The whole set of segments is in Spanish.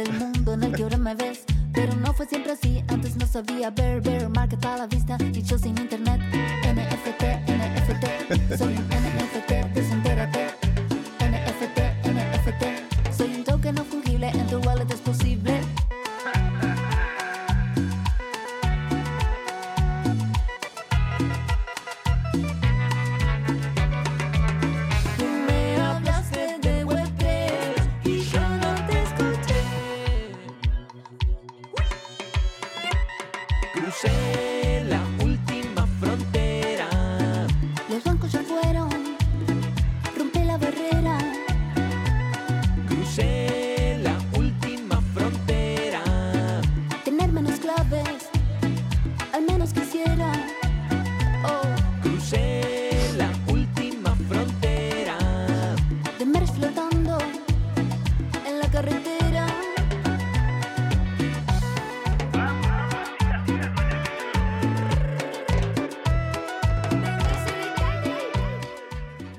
es el mundo en el que ahora me ves. Pero no fue siempre así, antes no sabía ver, bear market a la vista y yo sin internet. NFT, NFT, soy un NFT, desentérate. NFT, NFT, soy un token no fungible, en tu wallet es posible.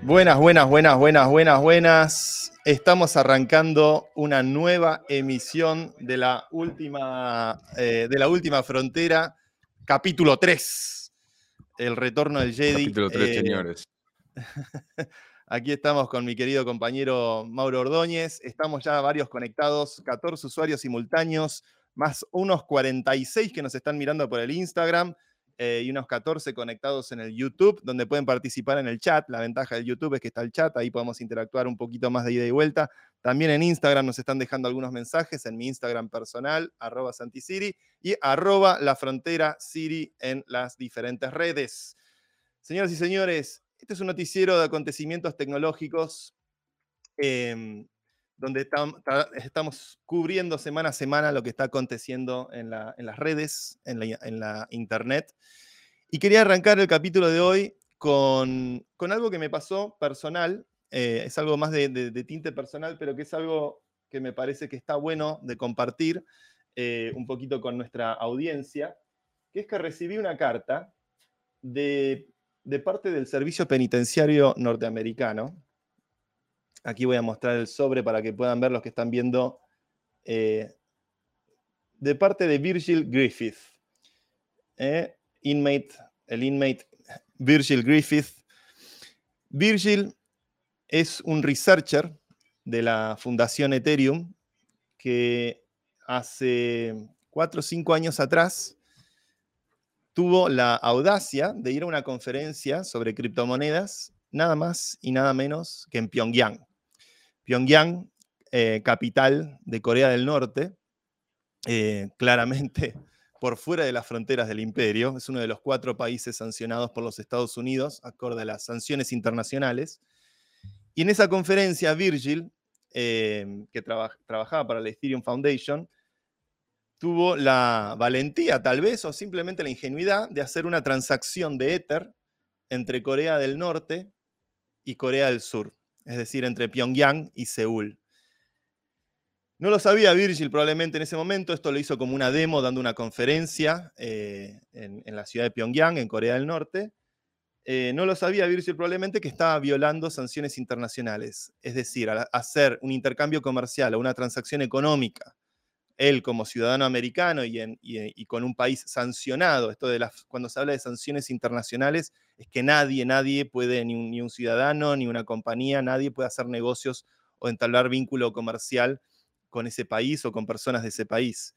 Buenas, buenas, buenas, buenas, buenas, buenas. Estamos arrancando una nueva emisión de la última frontera, capítulo 3, el retorno del Jedi. Capítulo 3, señores. Aquí estamos con mi querido compañero Mauro Ordóñez. Estamos ya varios conectados, 14 usuarios simultáneos, más unos 46 que nos están mirando por el Instagram. Y unos 14 conectados en el YouTube, donde pueden participar en el chat. La ventaja del YouTube es que está el chat, ahí podemos interactuar un poquito más de ida y vuelta. También en Instagram nos están dejando algunos mensajes, en mi Instagram personal, @santisiri, y @lafronterasiri en las diferentes redes. Señoras y señores, este es un noticiero de acontecimientos tecnológicos, donde estamos cubriendo semana a semana lo que está aconteciendo en las redes, en la internet. Y quería arrancar el capítulo de hoy con algo que me pasó personal. Es algo más de tinte personal, pero que es algo que me parece que está bueno de compartir un poquito con nuestra audiencia, que es que recibí una carta de parte del Servicio Penitenciario norteamericano. Aquí voy a mostrar el sobre para que puedan ver los que están viendo. De parte de Virgil Griffith. El inmate Virgil Griffith. Virgil es un researcher de la Fundación Ethereum que hace 4 o 5 años atrás tuvo la audacia de ir a una conferencia sobre criptomonedas, nada más y nada menos que en Pyongyang. Pyongyang, capital de Corea del Norte, claramente por fuera de las fronteras del imperio, es uno de los 4 países sancionados por los Estados Unidos, acorde a las sanciones internacionales. Y en esa conferencia, Virgil, que trabajaba para la Ethereum Foundation, tuvo la valentía, tal vez, o simplemente la ingenuidad, de hacer una transacción de Ether entre Corea del Norte y Corea del Sur. Es decir, entre Pyongyang y Seúl. No lo sabía Virgil probablemente en ese momento, esto lo hizo como una demo dando una conferencia en la ciudad de Pyongyang, en Corea del Norte. No lo sabía Virgil probablemente que estaba violando sanciones internacionales. Es decir, al hacer un intercambio comercial o una transacción económica, él como ciudadano americano y con un país sancionado, esto de cuando se habla de sanciones internacionales, es que nadie puede, ni un ciudadano, ni una compañía, nadie puede hacer negocios o entablar vínculo comercial con ese país o con personas de ese país.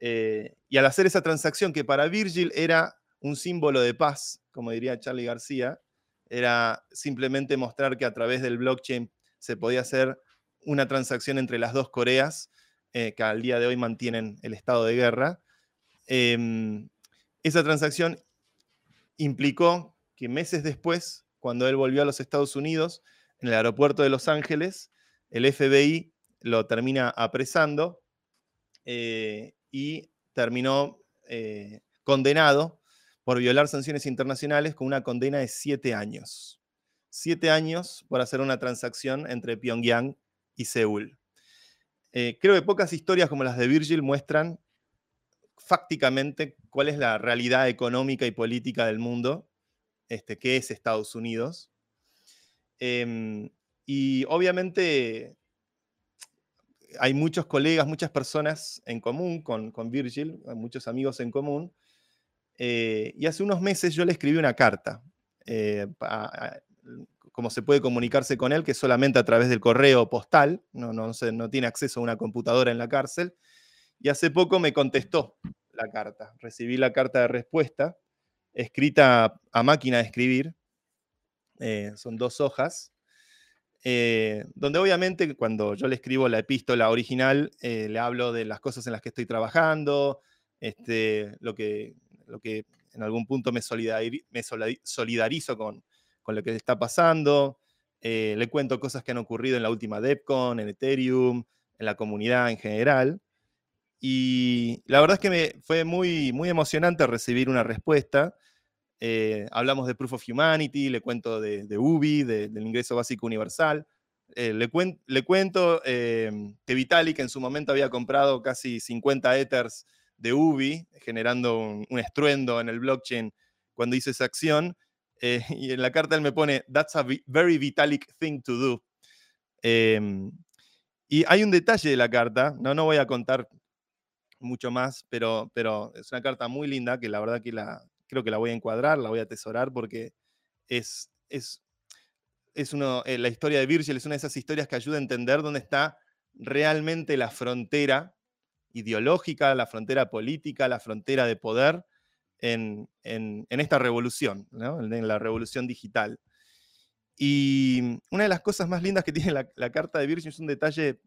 Y al hacer esa transacción, que para Virgil era un símbolo de paz, como diría Charlie García, era simplemente mostrar que a través del blockchain se podía hacer una transacción entre las dos Coreas, que al día de hoy mantienen el estado de guerra. Esa transacción implicó que meses después, cuando él volvió a los Estados Unidos, en el aeropuerto de Los Ángeles, el FBI lo termina apresando y terminó condenado por violar sanciones internacionales con una condena de 7 años. 7 años por hacer una transacción entre Pyongyang y Seúl. Creo que pocas historias como las de Virgil muestran fácticamente cuál es la realidad económica y política del mundo, que es Estados Unidos. Y obviamente hay muchos colegas, muchas personas en común con Virgil, muchos amigos en común, y hace unos meses yo le escribí una carta, como se puede comunicarse con él, que solamente a través del correo postal, no tiene acceso a una computadora en la cárcel, y hace poco me contestó la carta, recibí la carta de respuesta, escrita a máquina de escribir, son 2 hojas, donde obviamente cuando yo le escribo la epístola original, le hablo de las cosas en las que estoy trabajando, lo que en algún punto me solidarizo con lo que está pasando, le cuento cosas que han ocurrido en la última DevCon, en Ethereum, en la comunidad en general, y la verdad es que fue muy emocionante recibir una respuesta. Hablamos de Proof of Humanity, le cuento de UBI, del ingreso básico universal. Le cuento que Vitalik en su momento había comprado casi 50 Ethers de UBI, generando un estruendo en el blockchain cuando hizo esa acción. Y en la carta él me pone, that's a very Vitalik thing to do. Y hay un detalle de la carta, no voy a contar mucho más, pero es una carta muy linda que la verdad que creo que la voy a encuadrar, la voy a atesorar porque la historia de Virgil es una de esas historias que ayuda a entender dónde está realmente la frontera ideológica, la frontera política, la frontera de poder en esta revolución, ¿no? En la revolución digital. Y una de las cosas más lindas que tiene la carta de Virgil es un detalle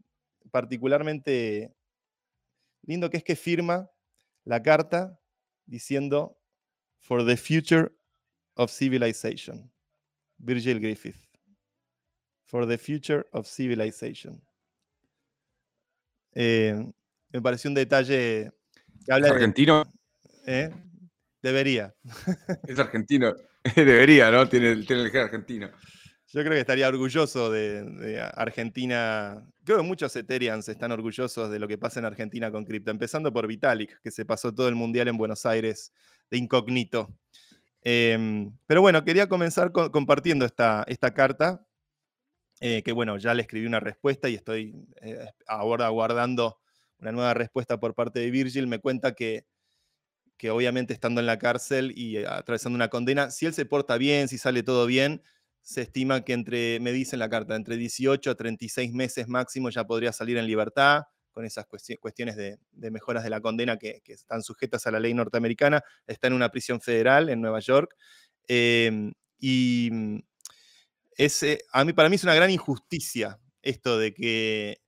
particularmente lindo, que es que firma la carta diciendo For the Future of Civilization, Virgil Griffith. For the Future of Civilization. Me pareció un detalle que habla. ¿Es argentino? Debería. Es argentino. Debería, ¿no? Tiene el género argentino. Yo creo que estaría orgulloso de Argentina. Creo que muchos Ethereans están orgullosos de lo que pasa en Argentina con cripto, empezando por Vitalik, que se pasó todo el mundial en Buenos Aires de incógnito. Pero bueno, quería comenzar compartiendo esta carta, que bueno, ya le escribí una respuesta y estoy ahora aguardando una nueva respuesta por parte de Virgil. Me cuenta que obviamente estando en la cárcel y atravesando una condena, si él se porta bien, si sale todo bien, se estima que me dice en la carta, entre 18 a 36 meses máximo ya podría salir en libertad, con esas cuestiones de mejoras de la condena que están sujetas a la ley norteamericana. Está en una prisión federal en Nueva York. Y para mí es una gran injusticia esto de que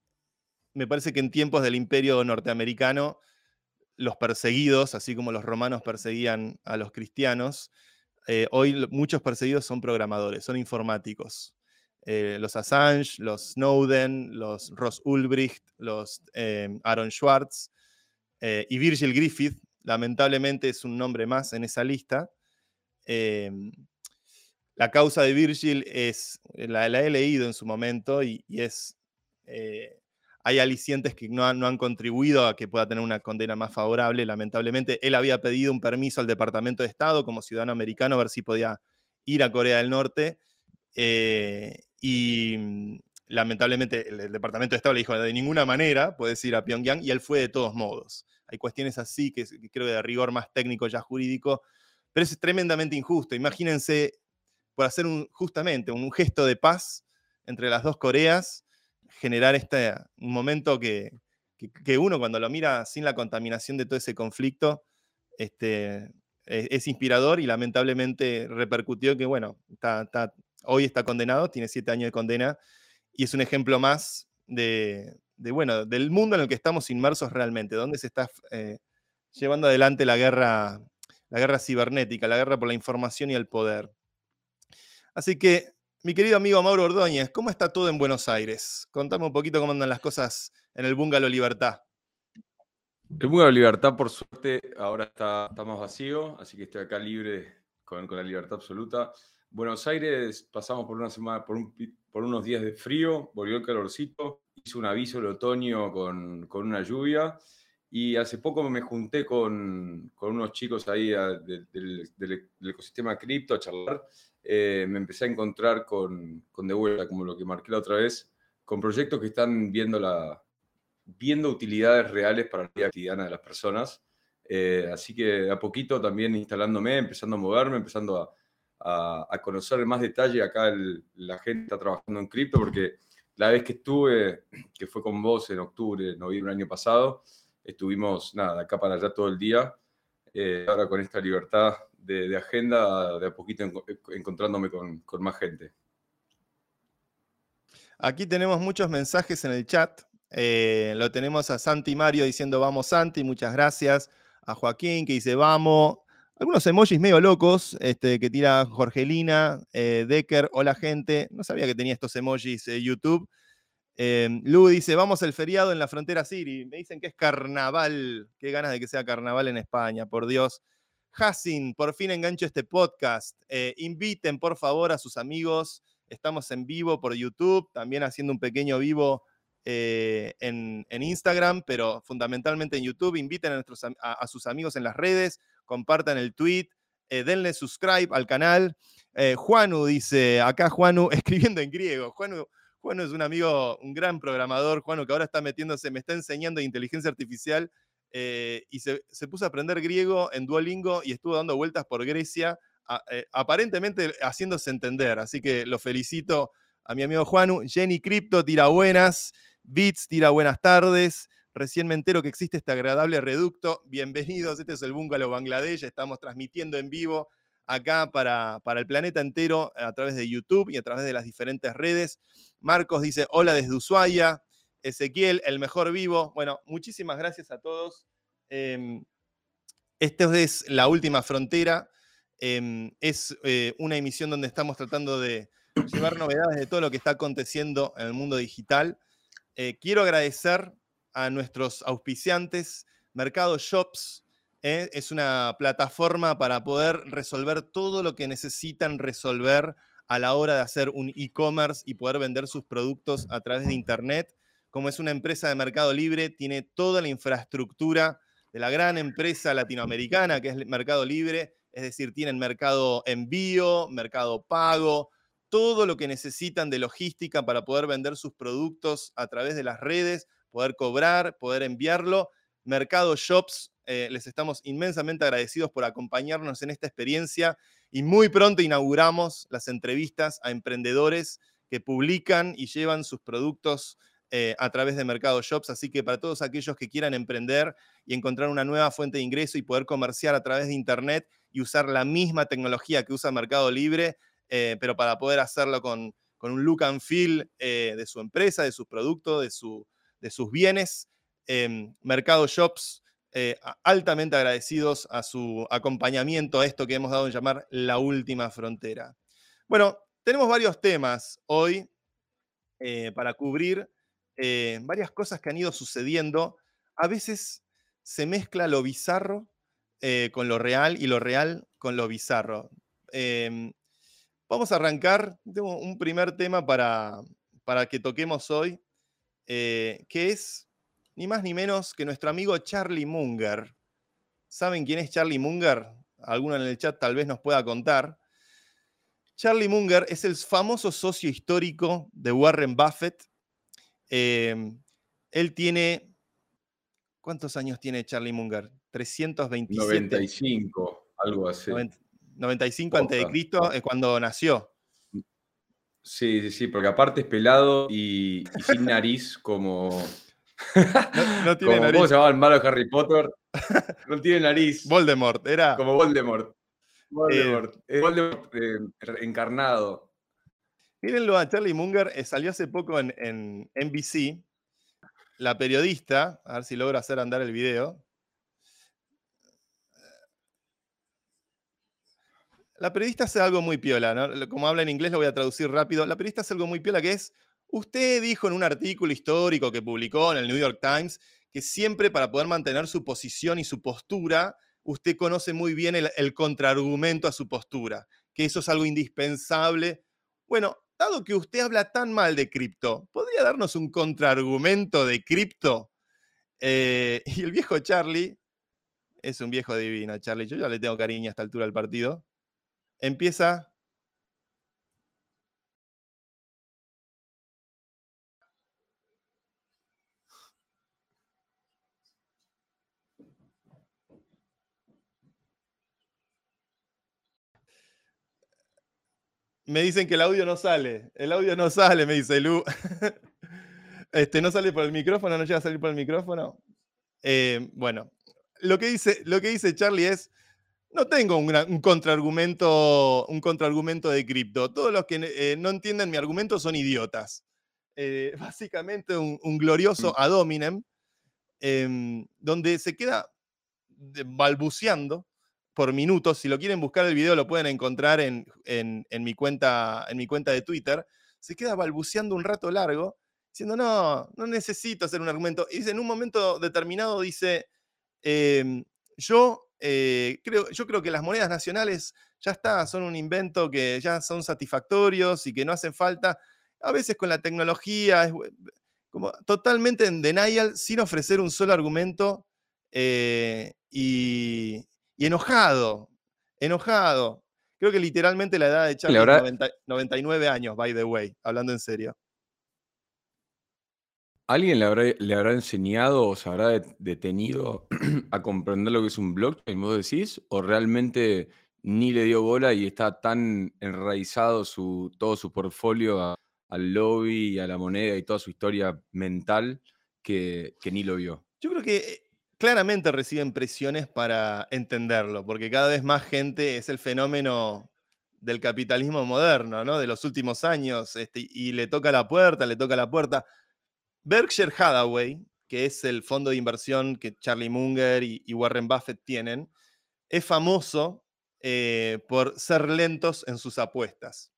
me parece que en tiempos del imperio norteamericano los perseguidos, así como los romanos perseguían a los cristianos, hoy muchos perseguidos son programadores, son informáticos. Los Assange, los Snowden, los Ross Ulbricht, los Aaron Schwartz y Virgil Griffith, lamentablemente es un nombre más en esa lista. La causa de Virgil la he leído en su momento y hay alicientes que no han contribuido a que pueda tener una condena más favorable, lamentablemente. Él había pedido un permiso al Departamento de Estado como ciudadano americano a ver si podía ir a Corea del Norte, y lamentablemente el Departamento de Estado le dijo, de ninguna manera puedes ir a Pyongyang, y él fue de todos modos. Hay cuestiones así que creo que de rigor más técnico ya jurídico, pero es tremendamente injusto. Imagínense, por hacer justamente un gesto de paz entre las dos Coreas, generar un momento que uno cuando lo mira sin la contaminación de todo ese conflicto es inspirador, y lamentablemente repercutió que, bueno, hoy está condenado, tiene 7 años de condena, y es un ejemplo más bueno, del mundo en el que estamos inmersos realmente, donde se está llevando adelante la guerra cibernética, la guerra por la información y el poder. Así que, mi querido amigo Mauro Ordóñez, ¿cómo está todo en Buenos Aires? Contame un poquito cómo andan las cosas en el Bungalow Libertad. El Bungalow Libertad, por suerte, ahora está más vacío, así que estoy acá libre con la libertad absoluta. Buenos Aires, pasamos por una semana, por unos días de frío, volvió el calorcito, hizo un aviso el otoño con una lluvia, y hace poco me junté con unos chicos ahí del ecosistema cripto a charlar. Me empecé a encontrar con de vuelta, como lo que marqué la otra vez, con proyectos que están viendo viendo utilidades reales para la vida cotidiana de las personas. Así que a poquito también instalándome, empezando a moverme, empezando a conocer en más detalle. Acá la gente está trabajando en cripto, porque la vez que estuve, que fue con vos en octubre, noviembre del año pasado, estuvimos, nada, de acá para allá todo el día. Ahora con esta libertad de agenda, de a poquito encontrándome con más gente. Aquí tenemos muchos mensajes en el chat. Lo tenemos a Santi Mario diciendo vamos Santi, muchas gracias. A Joaquín que dice vamos. Algunos emojis medio locos que tira Jorgelina. Decker, hola gente. No sabía que tenía estos emojis YouTube. Lu dice, vamos el feriado en la frontera Siri. Me dicen que es carnaval. Qué ganas de que sea carnaval en España, por Dios. Hassin, por fin engancho este podcast. Inviten, por favor, a sus amigos. Estamos en vivo por YouTube, también haciendo un pequeño vivo en Instagram, pero fundamentalmente en YouTube. Inviten a sus amigos en las redes, compartan el tweet, denle subscribe al canal. Juanu dice, acá Juanu, escribiendo en griego. Juanu es un amigo, un gran programador, Juanu, que ahora está metiéndose, me está enseñando inteligencia artificial y se puso a aprender griego en Duolingo y estuvo dando vueltas por Grecia, aparentemente haciéndose entender. Así que lo felicito a mi amigo Juanu. Jenny Crypto tira buenas. Bits tira buenas tardes. Recién me entero que existe este agradable reducto. Bienvenidos, este es el Bungalow Bangladesh. Estamos transmitiendo en vivo acá para el planeta entero a través de YouTube y a través de las diferentes redes. Marcos dice, hola desde Ushuaia. Ezequiel, el mejor vivo. Bueno, muchísimas gracias a todos. Esta es La Última Frontera. Es una emisión donde estamos tratando de llevar novedades de todo lo que está aconteciendo en el mundo digital. Quiero agradecer a nuestros auspiciantes. Mercado Shops es una plataforma para poder resolver todo lo que necesitan resolver a la hora de hacer un e-commerce y poder vender sus productos a través de Internet. Como es una empresa de Mercado Libre, tiene toda la infraestructura de la gran empresa latinoamericana que es Mercado Libre, es decir, tienen mercado envío, mercado pago, todo lo que necesitan de logística para poder vender sus productos a través de las redes, poder cobrar, poder enviarlo. Mercado Shops, les estamos inmensamente agradecidos por acompañarnos en esta experiencia y muy pronto inauguramos las entrevistas a emprendedores que publican y llevan sus productos a través de Mercado Shops. Así que para todos aquellos que quieran emprender y encontrar una nueva fuente de ingreso y poder comerciar a través de Internet y usar la misma tecnología que usa Mercado Libre, pero para poder hacerlo con un look and feel de su empresa, de sus productos, de sus bienes, Mercado Shops, altamente agradecidos a su acompañamiento a esto que hemos dado en llamar La Última Frontera. Bueno, tenemos varios temas hoy para cubrir. Varias cosas que han ido sucediendo. A veces se mezcla lo bizarro con lo real y lo real con lo bizarro. Vamos a arrancar. Tengo un primer tema para que toquemos hoy, que es ni más ni menos que nuestro amigo Charlie Munger. ¿Saben quién es Charlie Munger? Alguno en el chat tal vez nos pueda contar. Charlie Munger es el famoso socio histórico de Warren Buffett. Él tiene, ¿cuántos años tiene Charlie Munger? 327. 95, algo así. 95 antes de Cristo es cuando nació. Sí, porque aparte es pelado y sin nariz como... No tiene como, nariz. ¿Cómo se llamaba el malo de Harry Potter? No tiene nariz. Voldemort, era... Como Voldemort. Voldemort encarnado. Mírenlo a Charlie Munger, salió hace poco en NBC, la periodista, a ver si logro hacer andar el video. La periodista hace algo muy piola, ¿no? Como habla en inglés lo voy a traducir rápido. La periodista hace algo muy piola que es, usted dijo en un artículo histórico que publicó en el New York Times que siempre para poder mantener su posición y su postura, usted conoce muy bien el contraargumento a su postura, que eso es algo indispensable. Bueno, dado que usted habla tan mal de cripto, ¿podría darnos un contraargumento de cripto? Y el viejo Charlie, es un viejo divino, Charlie, yo ya le tengo cariño a esta altura del partido, empieza... Me dicen que el audio no sale. El audio no sale, me dice Lu. No sale por el micrófono, no llega a salir por el micrófono. Bueno, lo que dice Charlie es, no tengo un contraargumento de cripto. Todos los que no entienden mi argumento son idiotas. Básicamente un glorioso ad hominem, donde se queda balbuceando por minutos. Si lo quieren buscar el video, lo pueden encontrar en mi cuenta de Twitter. Se queda balbuceando un rato largo, diciendo, no necesito hacer un argumento. Y en un momento determinado dice, yo creo que las monedas nacionales ya está, son un invento, que ya son satisfactorios y que no hacen falta. A veces con la tecnología, es como totalmente en denial, sin ofrecer un solo argumento, y enojado. Creo que literalmente la edad de Charlie es 99 años, by the way, hablando en serio. ¿Alguien le habrá enseñado o se habrá detenido a comprender lo que es un blockchain, vos decís? ¿O realmente ni le dio bola y está tan enraizado todo su portfolio al lobby y a la moneda y toda su historia mental que ni lo vio? Yo creo que claramente reciben presiones para entenderlo, porque cada vez más gente, es el fenómeno del capitalismo moderno, ¿no? De los últimos años, y le toca la puerta. Berkshire Hathaway, que es el fondo de inversión que Charlie Munger y Warren Buffett tienen, es famoso por ser lentos en sus apuestas.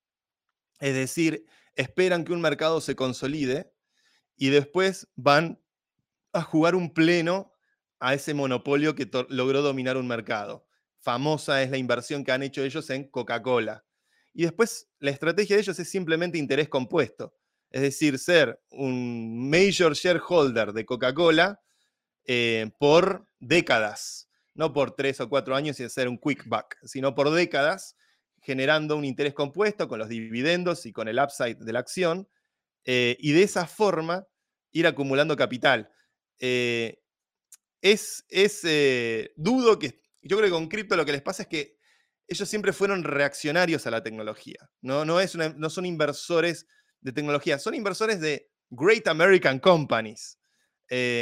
Es decir, esperan que un mercado se consolide y después van a jugar un pleno a ese monopolio que logró dominar un mercado. Famosa es la inversión que han hecho ellos en Coca-Cola. Y después la estrategia de ellos es simplemente interés compuesto. Es decir, ser un major shareholder de Coca-Cola por décadas. No por 3 o 4 años y hacer un quick buck, sino por décadas, generando un interés compuesto con los dividendos y con el upside de la acción. Y de esa forma ir acumulando capital. Yo creo que con cripto lo que les pasa es que ellos siempre fueron reaccionarios a la tecnología. No son inversores de tecnología, son inversores de Great American Companies. Claro.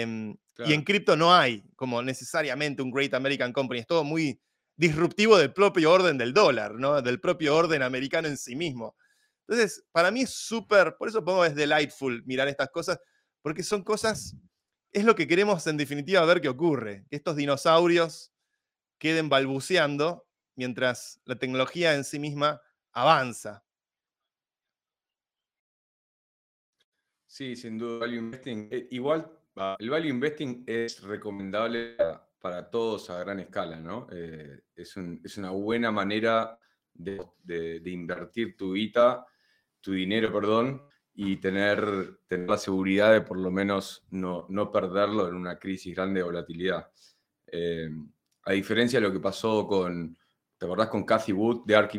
Y en cripto no hay como necesariamente un Great American Company. Es todo muy disruptivo del propio orden del dólar, ¿no? Del propio orden americano en sí mismo. Entonces, para mí es súper, por eso pongo es delightful mirar estas cosas, porque son cosas... Es lo que queremos en definitiva ver qué ocurre. Que estos dinosaurios queden balbuceando mientras la tecnología en sí misma avanza. Sí, sin duda. Value investing. Igual, el value investing es recomendable para todos a gran escala, ¿no? Es una buena manera de invertir tu dinero, y tener la seguridad de por lo menos no perderlo en una crisis grande de volatilidad. A diferencia de lo que pasó ¿te acordás con Cathie Wood de ARK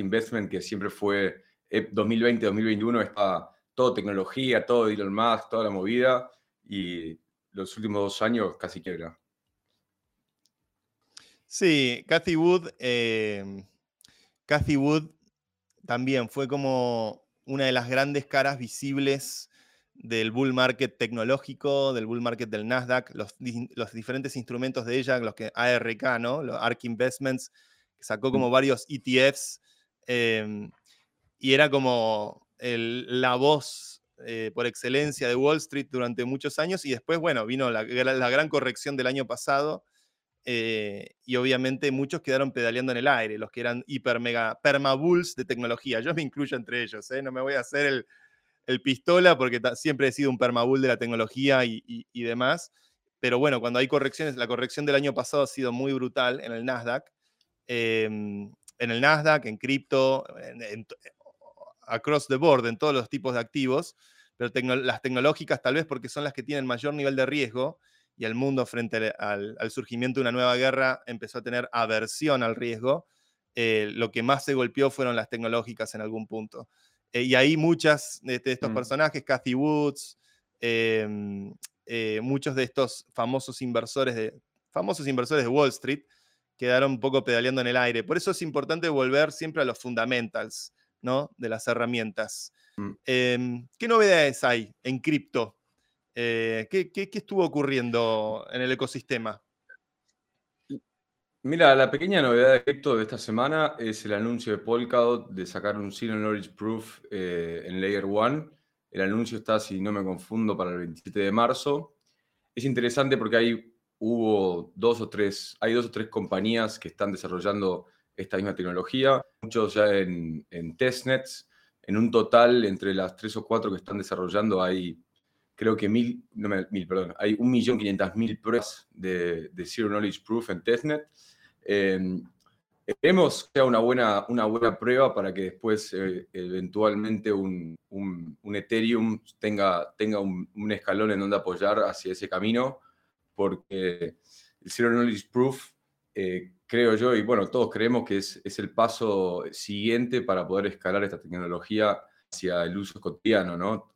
Investment, que siempre fue 2020-2021, está todo tecnología, todo Elon Musk, toda la movida, y los últimos 2 años casi quiebra? Sí, Cathie Wood también fue como... una de las grandes caras visibles del bull market tecnológico, del bull market del Nasdaq, los diferentes instrumentos de ella, los que ARK, ¿no? Los ARK Investments, que sacó como varios ETFs, y era como la voz por excelencia de Wall Street durante muchos años, y después, bueno, vino la gran corrección del año pasado, y obviamente muchos quedaron pedaleando en el aire, los que eran hiper mega permabulls de tecnología. Yo me incluyo entre ellos, no me voy a hacer el pistola porque siempre he sido un permabull de la tecnología y demás. Pero bueno, cuando hay correcciones, la corrección del año pasado ha sido muy brutal en el Nasdaq, en cripto, across the board, en todos los tipos de activos, pero las tecnológicas tal vez porque son las que tienen mayor nivel de riesgo. Y el mundo, frente al surgimiento de una nueva guerra, empezó a tener aversión al riesgo. Lo que más se golpeó fueron las tecnológicas en algún punto. Y ahí muchas de estos personajes, Cathie Woods, muchos de estos famosos inversores de Wall Street, quedaron un poco pedaleando en el aire. Por eso es importante volver siempre a los fundamentals, ¿no? De las herramientas. ¿Qué novedades hay en cripto? ¿Qué estuvo ocurriendo en el ecosistema? Mira, la pequeña novedad de cripto de esta semana es el anuncio de Polkadot de sacar un Zero Knowledge Proof en Layer 1. El anuncio está, si no me confundo, para el 27 de marzo. Es interesante porque hay dos o tres compañías que están desarrollando esta misma tecnología. Muchos ya en TestNets. En un total, entre las 3 o 4 que están desarrollando, hay creo que 1.500.000 pruebas de Zero Knowledge Proof en TestNet. Esperemos que sea una buena prueba para que después eventualmente un Ethereum tenga un escalón en donde apoyar hacia ese camino, porque el Zero Knowledge Proof, creo yo, y bueno, todos creemos que es el paso siguiente para poder escalar esta tecnología hacia el uso cotidiano, ¿no?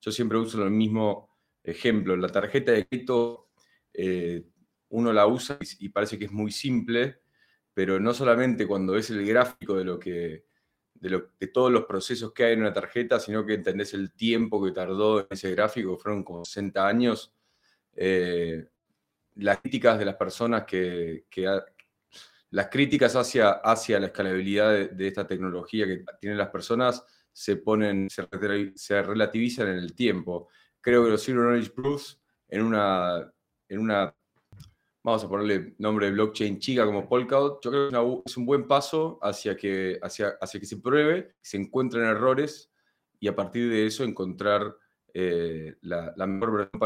Yo siempre uso el mismo ejemplo. La tarjeta de crédito, uno la usa y parece que es muy simple, pero no solamente cuando es el gráfico de todos los procesos que hay en una tarjeta, sino que entendés el tiempo que tardó en ese gráfico, que fueron como 60 años. Las críticas de las personas las críticas hacia la escalabilidad de esta tecnología que tienen las personas se relativizan en el tiempo. Creo que los Zero Knowledge Proofs en una, vamos a ponerle nombre de blockchain chica como Polkadot, yo creo que es un buen paso hacia que se pruebe, se encuentren errores y a partir de eso encontrar la mejor versión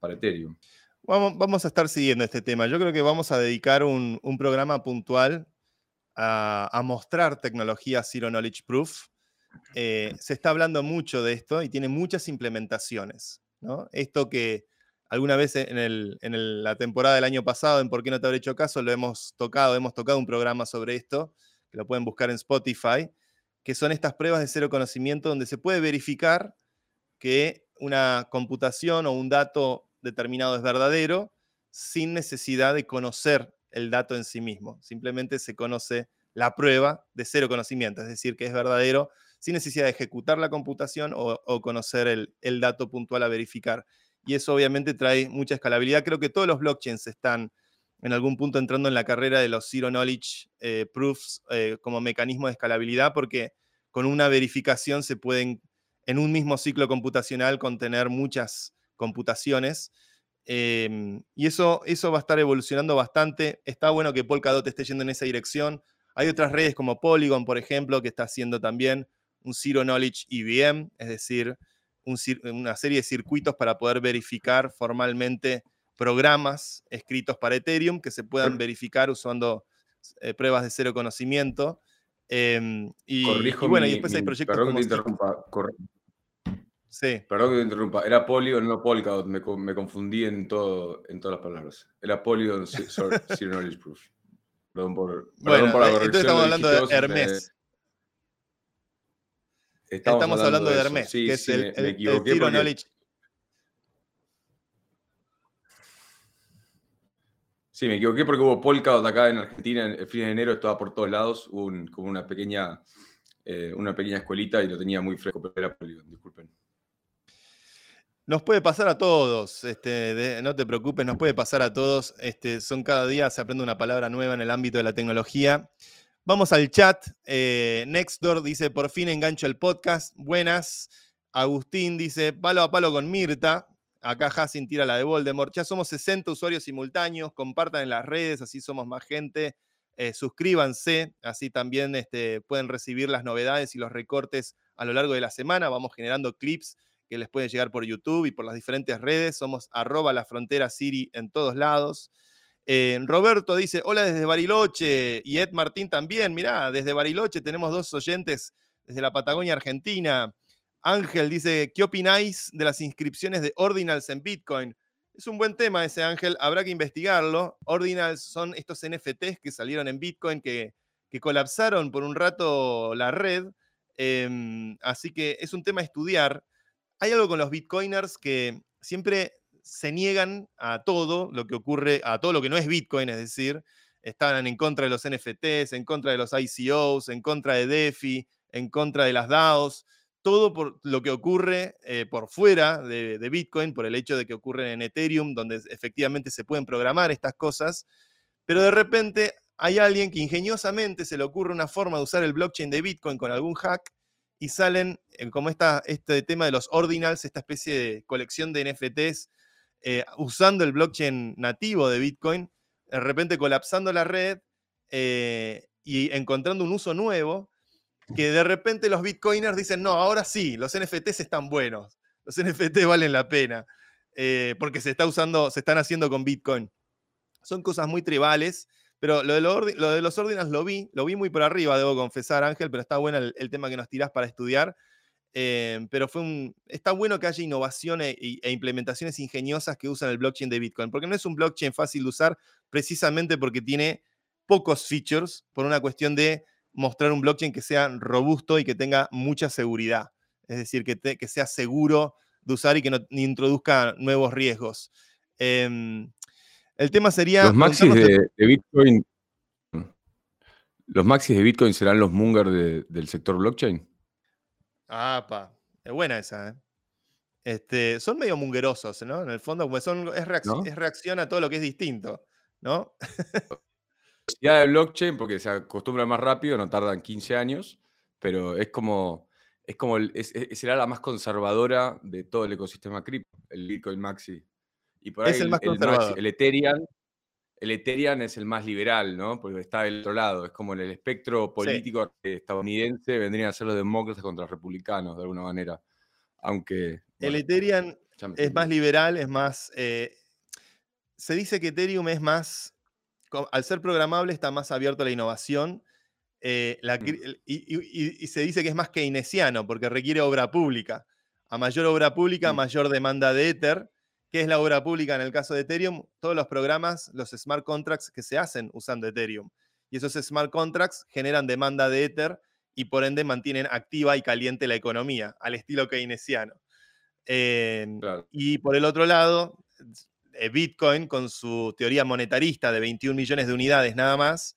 para Ethereum. Vamos a estar siguiendo este tema. Yo creo que vamos a dedicar un programa puntual a mostrar tecnología Zero Knowledge Proof. Se está hablando mucho de esto y tiene muchas implementaciones, ¿no? Esto que alguna vez en la temporada del año pasado, en ¿Por qué no te habré hecho caso?, lo hemos tocado un programa sobre esto, que lo pueden buscar en Spotify, que son estas pruebas de cero conocimiento donde se puede verificar que una computación o un dato determinado es verdadero sin necesidad de conocer el dato en sí mismo. Simplemente se conoce la prueba de cero conocimiento, es decir, que es verdadero sin necesidad de ejecutar la computación o conocer el dato puntual a verificar. Y eso obviamente trae mucha escalabilidad. Creo que todos los blockchains están en algún punto entrando en la carrera de los Zero Knowledge Proofs como mecanismo de escalabilidad, porque con una verificación se pueden, en un mismo ciclo computacional, contener muchas computaciones. Y eso va a estar evolucionando bastante. Está bueno que Polkadot esté yendo en esa dirección. Hay otras redes como Polygon, por ejemplo, que está haciendo también un Zero Knowledge EVM, es decir, una serie de circuitos para poder verificar formalmente programas escritos para Ethereum que se puedan verificar usando pruebas de cero conocimiento. Y después hay proyectos como... Perdón que te interrumpa. Era Polygon, no Polkadot. Me confundí en todas las palabras. Era Polygon Zero Knowledge Proof. Perdón por la corrección. Entonces estamos hablando de Hermes. Estamos hablando de Hermes, sí, que sí, es el Zero Knowledge. Sí, me equivoqué porque hubo Polkadot acá en Argentina el fin de enero, estaba por todos lados, hubo como una pequeña escuelita y lo tenía muy fresco, pero era Polygon, disculpen. Nos puede pasar a todos, no te preocupes, nos puede pasar a todos. Son cada día, se aprende una palabra nueva en el ámbito de la tecnología. Vamos al chat. Nextdoor dice, por fin engancho el podcast. Buenas. Agustín dice, palo a palo con Mirta. Acá Hassin tira la de Voldemort. Ya somos 60 usuarios simultáneos. Compartan en las redes, así somos más gente. Suscríbanse, así también pueden recibir las novedades y los recortes a lo largo de la semana. Vamos generando clips que les pueden llegar por YouTube y por las diferentes redes. Somos @lafronterasiri en todos lados. Roberto dice, hola desde Bariloche, y Ed Martín también, mirá, desde Bariloche tenemos 2 oyentes desde la Patagonia Argentina. Ángel dice, ¿qué opináis de las inscripciones de Ordinals en Bitcoin? Es un buen tema ese, Ángel, habrá que investigarlo. Ordinals son estos NFTs que salieron en Bitcoin, que colapsaron por un rato la red, así que es un tema a estudiar. Hay algo con los Bitcoiners que siempre se niegan a todo lo que ocurre, a todo lo que no es Bitcoin, es decir, están en contra de los NFTs, en contra de los ICOs, en contra de DeFi, en contra de las DAOs, todo por lo que ocurre por fuera de Bitcoin, por el hecho de que ocurre en Ethereum, donde efectivamente se pueden programar estas cosas, pero de repente hay alguien que ingeniosamente se le ocurre una forma de usar el blockchain de Bitcoin con algún hack y salen, como este tema de los Ordinals, esta especie de colección de NFTs usando el blockchain nativo de Bitcoin, de repente colapsando la red y encontrando un uso nuevo, que de repente los Bitcoiners dicen, no, ahora sí, los NFTs están buenos, los NFTs valen la pena, porque se están haciendo con Bitcoin. Son cosas muy tribales, pero lo de los Ordinals lo vi muy por arriba, debo confesar, Ángel, pero está bueno el tema que nos tirás para estudiar, pero está bueno que haya innovaciones e implementaciones ingeniosas que usan el blockchain de Bitcoin, porque no es un blockchain fácil de usar precisamente porque tiene pocos features, por una cuestión de mostrar un blockchain que sea robusto y que tenga mucha seguridad. Es decir, que sea seguro de usar y que no introduzca nuevos riesgos. El tema sería... Los maxis de Bitcoin... ¿Los maxis de Bitcoin serán los Munger del sector blockchain? Ah, pa. Es buena esa, ¿eh? Son medio mungerosos, ¿no? En el fondo, pues es reacción a todo lo que es distinto, ¿no? Velocidad de blockchain, porque se acostumbra más rápido, no tardan 15 años, pero será la más conservadora de todo el ecosistema cripto, el Bitcoin Maxi. Y por ahí es el más conservador. Maxi, el Ethereum es el más liberal, ¿no? Porque está del otro lado, es como en el espectro político estadounidense, vendrían a ser los demócratas contra los republicanos, de alguna manera. Aunque... Bueno, el Ethereum es más liberal, es más... se dice que Ethereum es más... Al ser programable está más abierto a la innovación y se dice que es más keynesiano porque requiere obra pública. A mayor obra pública, mayor demanda de Ether. ¿Qué es la obra pública en el caso de Ethereum? Todos los programas, los smart contracts que se hacen usando Ethereum. Y esos smart contracts generan demanda de Ether y por ende mantienen activa y caliente la economía, al estilo keynesiano. Claro. Y por el otro lado... Bitcoin, con su teoría monetarista de 21 millones de unidades nada más,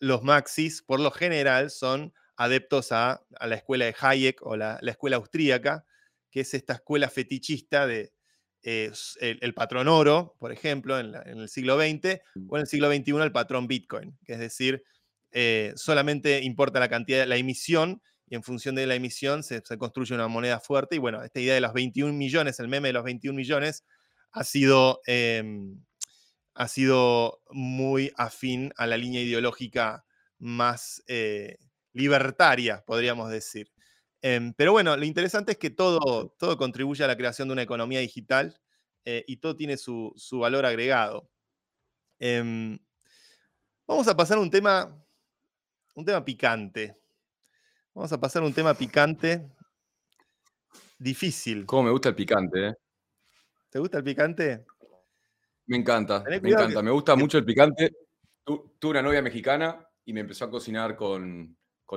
los maxis, por lo general, son adeptos a la escuela de Hayek o la escuela austríaca, que es esta escuela fetichista de el patrón oro, por ejemplo, en el siglo XX, o en el siglo XXI el patrón Bitcoin, que es decir, solamente importa la cantidad, la emisión, y en función de la emisión se construye una moneda fuerte. Y bueno, esta idea de los 21 millones, el meme de los 21 millones, ha sido muy afín a la línea ideológica más libertaria, podríamos decir. Pero bueno, lo interesante es que todo contribuye a la creación de una economía digital y todo tiene su valor agregado. Vamos a pasar a un tema picante. Vamos a pasar a un tema picante, difícil. Cómo me gusta el picante, ¿eh? ¿Te gusta el picante? Me encanta, me encanta. Me gusta mucho el picante. Tuve una novia mexicana y me empezó a cocinar con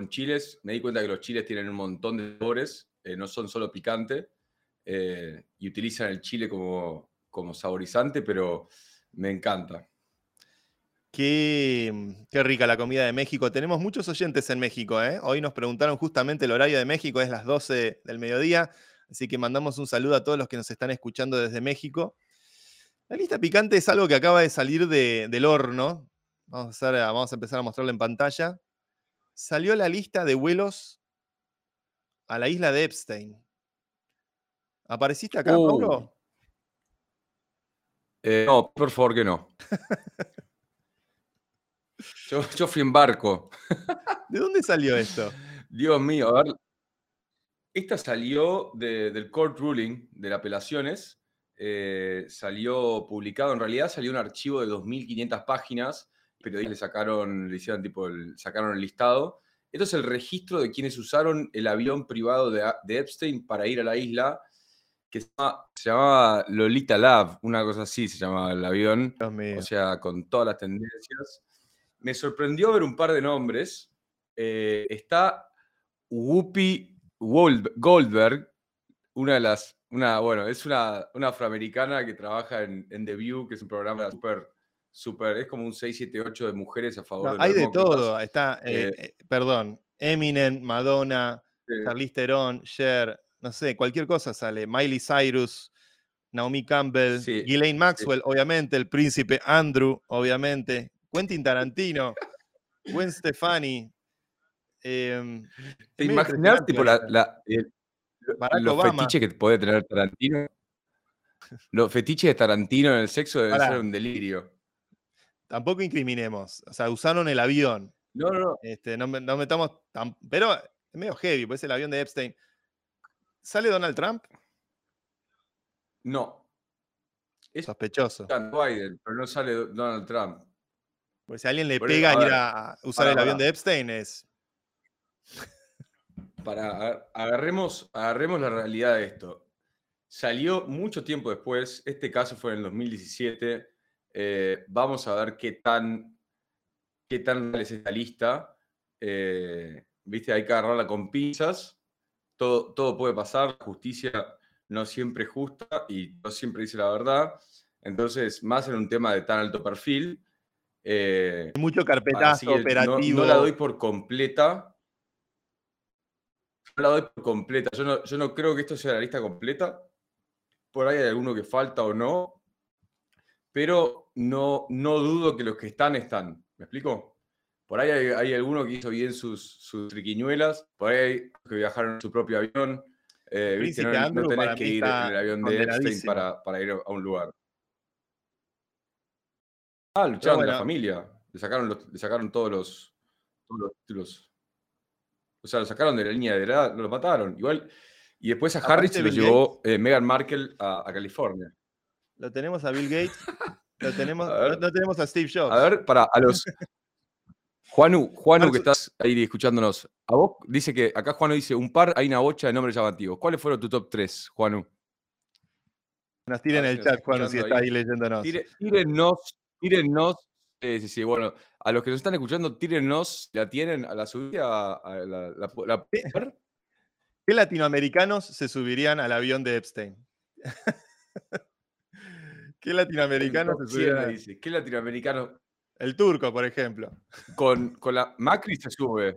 chiles. Me di cuenta que los chiles tienen un montón de sabores, no son solo picante, y utilizan el chile como saborizante, pero me encanta. Qué rica la comida de México. Tenemos muchos oyentes en México, ¿eh? Hoy nos preguntaron justamente el horario de México, es las 12 del mediodía, así que mandamos un saludo a todos los que nos están escuchando desde México. La lista picante es algo que acaba de salir del horno. Vamos a empezar a mostrarlo en pantalla. Salió la lista de vuelos a la isla de Epstein. ¿Apareciste acá, Pablo? No, por favor que no. Yo fui en barco. ¿De dónde salió esto? Dios mío, a ver. Esta salió del court ruling, de las apelaciones. Salió publicado, en realidad salió un archivo de 2.500 páginas. Pero ahí sacaron el listado. Esto es el registro de quienes usaron el avión privado de Epstein para ir a la isla, que se llamaba Lolita Lab, una cosa así se llamaba el avión. Dios mío. O sea, con todas las tendencias. Me sorprendió ver un par de nombres. Está Whoopi Goldberg, es una afroamericana que trabaja en The View, que es un programa súper, es como un 678 de mujeres a favor de los demócratas. Hay de todo. Está, Eminem, Madonna, sí. Charlize Theron, Cher, no sé, cualquier cosa sale. Miley Cyrus, Naomi Campbell, sí. Ghislaine Maxwell, sí. Obviamente, el príncipe Andrew, obviamente, Quentin Tarantino, Gwen Stefani. ¿Te imaginas tipo los fetiches que puede tener Tarantino? Los fetiches de Tarantino en el sexo deben ser un delirio. Tampoco incriminemos. O sea, usaron el avión. No, no, no. No metamos tan... Pero es medio heavy, pues el avión de Epstein. ¿Sale Donald Trump? No. Es sospechoso. Biden, pero no sale Donald Trump. Pues si alguien le pega ir a usar el avión de Epstein es... Para, agarremos la realidad de esto. Salió mucho tiempo después, este caso fue en el 2017. Vamos a ver qué tan real es esta lista. Viste, hay que agarrarla con pinzas. Todo puede pasar, la justicia no siempre es justa y no siempre dice la verdad. Entonces, más en un tema de tan alto perfil. Mucho carpetazo operativo. No la doy por completa. No la doy por completa. Yo no creo que esto sea la lista completa. Por ahí hay alguno que falta o no. Pero no dudo que los que están. ¿Me explico? Por ahí hay alguno que hizo bien sus triquiñuelas. Por ahí hay que viajaron en su propio avión. ¿Viste? No tenés que ir en el avión de Epstein para ir a un lugar. Ah, lucharon de la familia. Le sacaron todos los títulos. O sea, lo sacaron de la línea de edad, lo mataron. Igual. Y después a Harris se lo llevó Meghan Markle a California. Lo tenemos a Bill Gates. No tenemos a Steve Jobs. A ver, Juanu, que estás ahí escuchándonos. A vos dice que acá Juanu dice un par, hay una bocha de nombres llamativos. ¿Cuáles fueron tu top 3, Juanu? Nos tiren el chat, Juanu, si está ahí leyéndonos. Tírennos. Sí, bueno, a los que nos están escuchando, tírennos, la tienen a la subida, a la... ¿Qué latinoamericanos se subirían al avión de Epstein? ¿Qué latinoamericanos se subirían? Dice, ¿qué latinoamericano? El turco, por ejemplo. Con la... Macri se sube.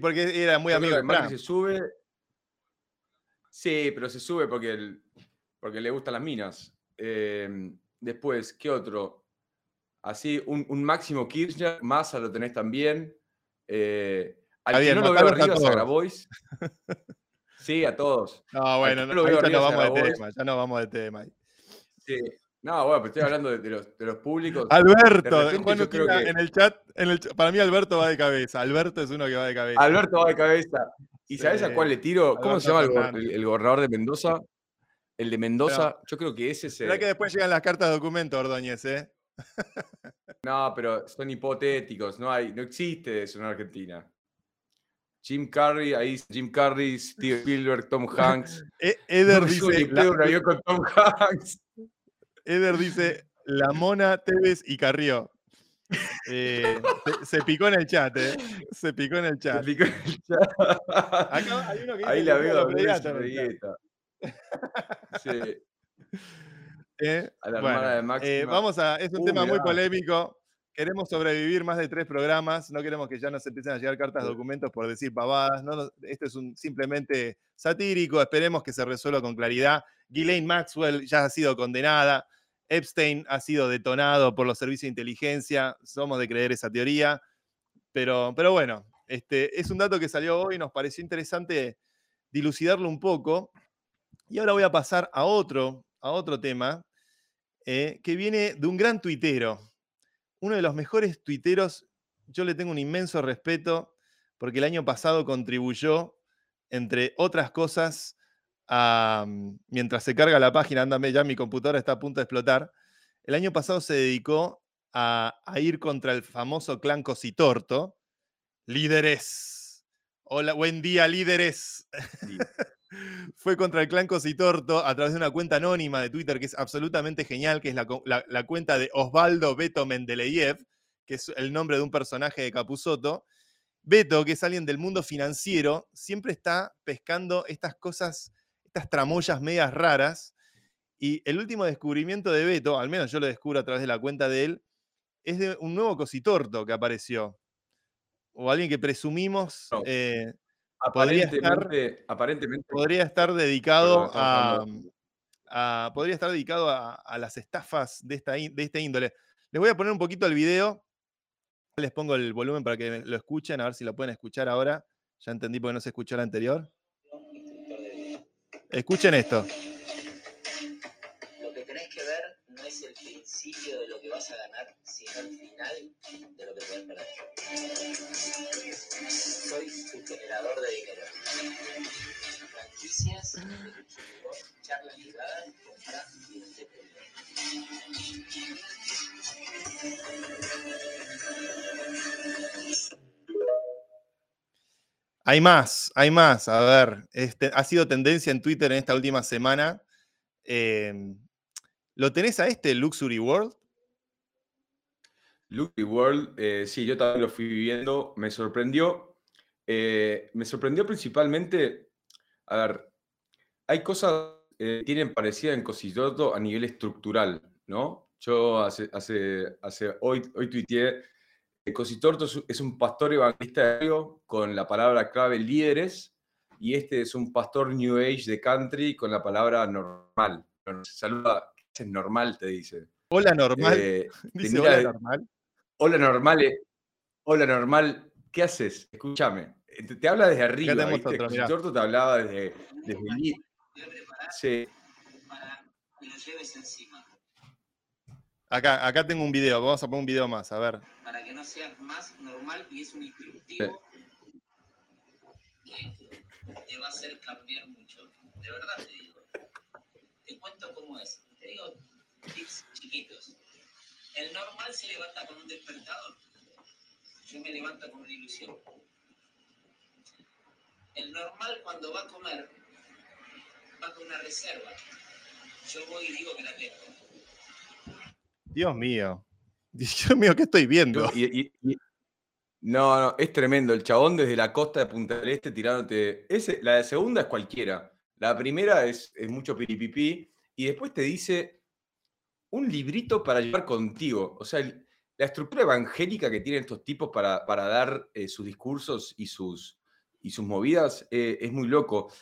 Porque era muy amigo de Macri. Trump. Se sube. Sí, pero se sube porque le gustan las minas. Después, ¿qué otro? Así, un Máximo Kirchner, Massa lo tenés también. Al que no lo veo arriba es a Grabois. Sí, a todos. No, bueno, ya no vamos de tema. Sí. No, bueno, pero estoy hablando de los públicos. Alberto, de repente, yo creo que... en el chat, para mí Alberto va de cabeza. Alberto es uno que va de cabeza. ¿Y sabés a cuál le tiro? ¿Cómo se llama el gobernador de Mendoza? El de Mendoza, yo creo que ese es... ¿Verdad que después llegan las cartas de documento, Ordóñez, eh? No, pero son hipotéticos. No existe eso en Argentina. Jim Carrey, Steve Spielberg, Tom Hanks. Eder dice... con Tom Hanks. Eder dice, la Mona, Tevez y Carrió. Se picó en el chat, ¿eh? Acá hay uno que dice... Ahí la veo, la sí. A la hermana de Max. Vamos a... Es un tema muy polémico. Queremos sobrevivir más de 3 programas. No queremos que ya nos empiecen a llegar cartas, documentos por decir pavadas. No, esto es simplemente satírico. Esperemos que se resuelva con claridad. Ghislaine Maxwell ya ha sido condenada. Epstein ha sido detonado por los servicios de inteligencia. Somos de creer esa teoría. Pero bueno, es un dato que salió hoy. Nos pareció interesante dilucidarlo un poco. Y ahora voy a pasar a otro tema que viene de un gran tuitero. Uno de los mejores tuiteros, yo le tengo un inmenso respeto porque el año pasado contribuyó, entre otras cosas, mientras se carga la página, ándame ya, mi computadora está a punto de explotar. El año pasado se dedicó a ir contra el famoso clan Cositorto. Líderes. Hola, buen día, líderes. Sí. Fue contra el clan Cositorto a través de una cuenta anónima de Twitter que es absolutamente genial, que es la cuenta de Osvaldo Beto Mendeleev, que es el nombre de un personaje de Capusotto. Beto, que es alguien del mundo financiero, siempre está pescando estas cosas, estas tramoyas medias raras. Y el último descubrimiento de Beto, al menos yo lo descubro a través de la cuenta de él, es de un nuevo Cositorto que apareció. o alguien que presumimos no, podría estar dedicado a las estafas de esta índole. Les voy a poner un poquito el video. Les pongo el volumen para que lo escuchen, a ver si lo pueden escuchar ahora. Ya entendí porque no se escuchó el anterior. Escuchen esto. Lo que tenés que ver no es el principio de lo que vas a ganar, sino el final de lo que puedes perder. Soy tu generador de dinero. Franquicias, charlas privadas, compras y etc. Hay más. A ver, ha sido tendencia en Twitter en esta última semana. ¿Lo tenés a Luxury World? Luxury World, sí, yo también lo fui viviendo. Me sorprendió. Me sorprendió principalmente, a ver, hay cosas que tienen parecida en Cosidoto a nivel estructural, ¿no? Yo hoy tuiteé. Cositorto es un pastor evangelista con la palabra clave líderes, y este es un pastor New Age de country con la palabra normal. Saluda, es normal, te dice. Hola normal. Dice mira, hola normal. Hola normal. Hola normal. ¿Qué haces? Escúchame. Te habla desde arriba. Cositorto te hablaba desde allí. Sí. Para que lo lleves encima. Acá tengo un video, vamos a poner un video más, a ver. Para que no seas más normal, y es un instructivo que te va a hacer cambiar mucho. De verdad te digo. Te cuento cómo es. Te digo tips chiquitos. El normal se levanta con un despertador. Yo me levanto con una ilusión. El normal cuando va a comer, va con una reserva. Yo voy y digo que la tengo. Dios mío, ¿qué estoy viendo? No, es tremendo. El chabón desde la costa de Punta del Este tirándote... La segunda es cualquiera. La primera es mucho piripipí. Y después te dice un librito para llevar contigo. O sea, la estructura evangélica que tienen estos tipos para dar sus discursos y sus movidas es muy loco.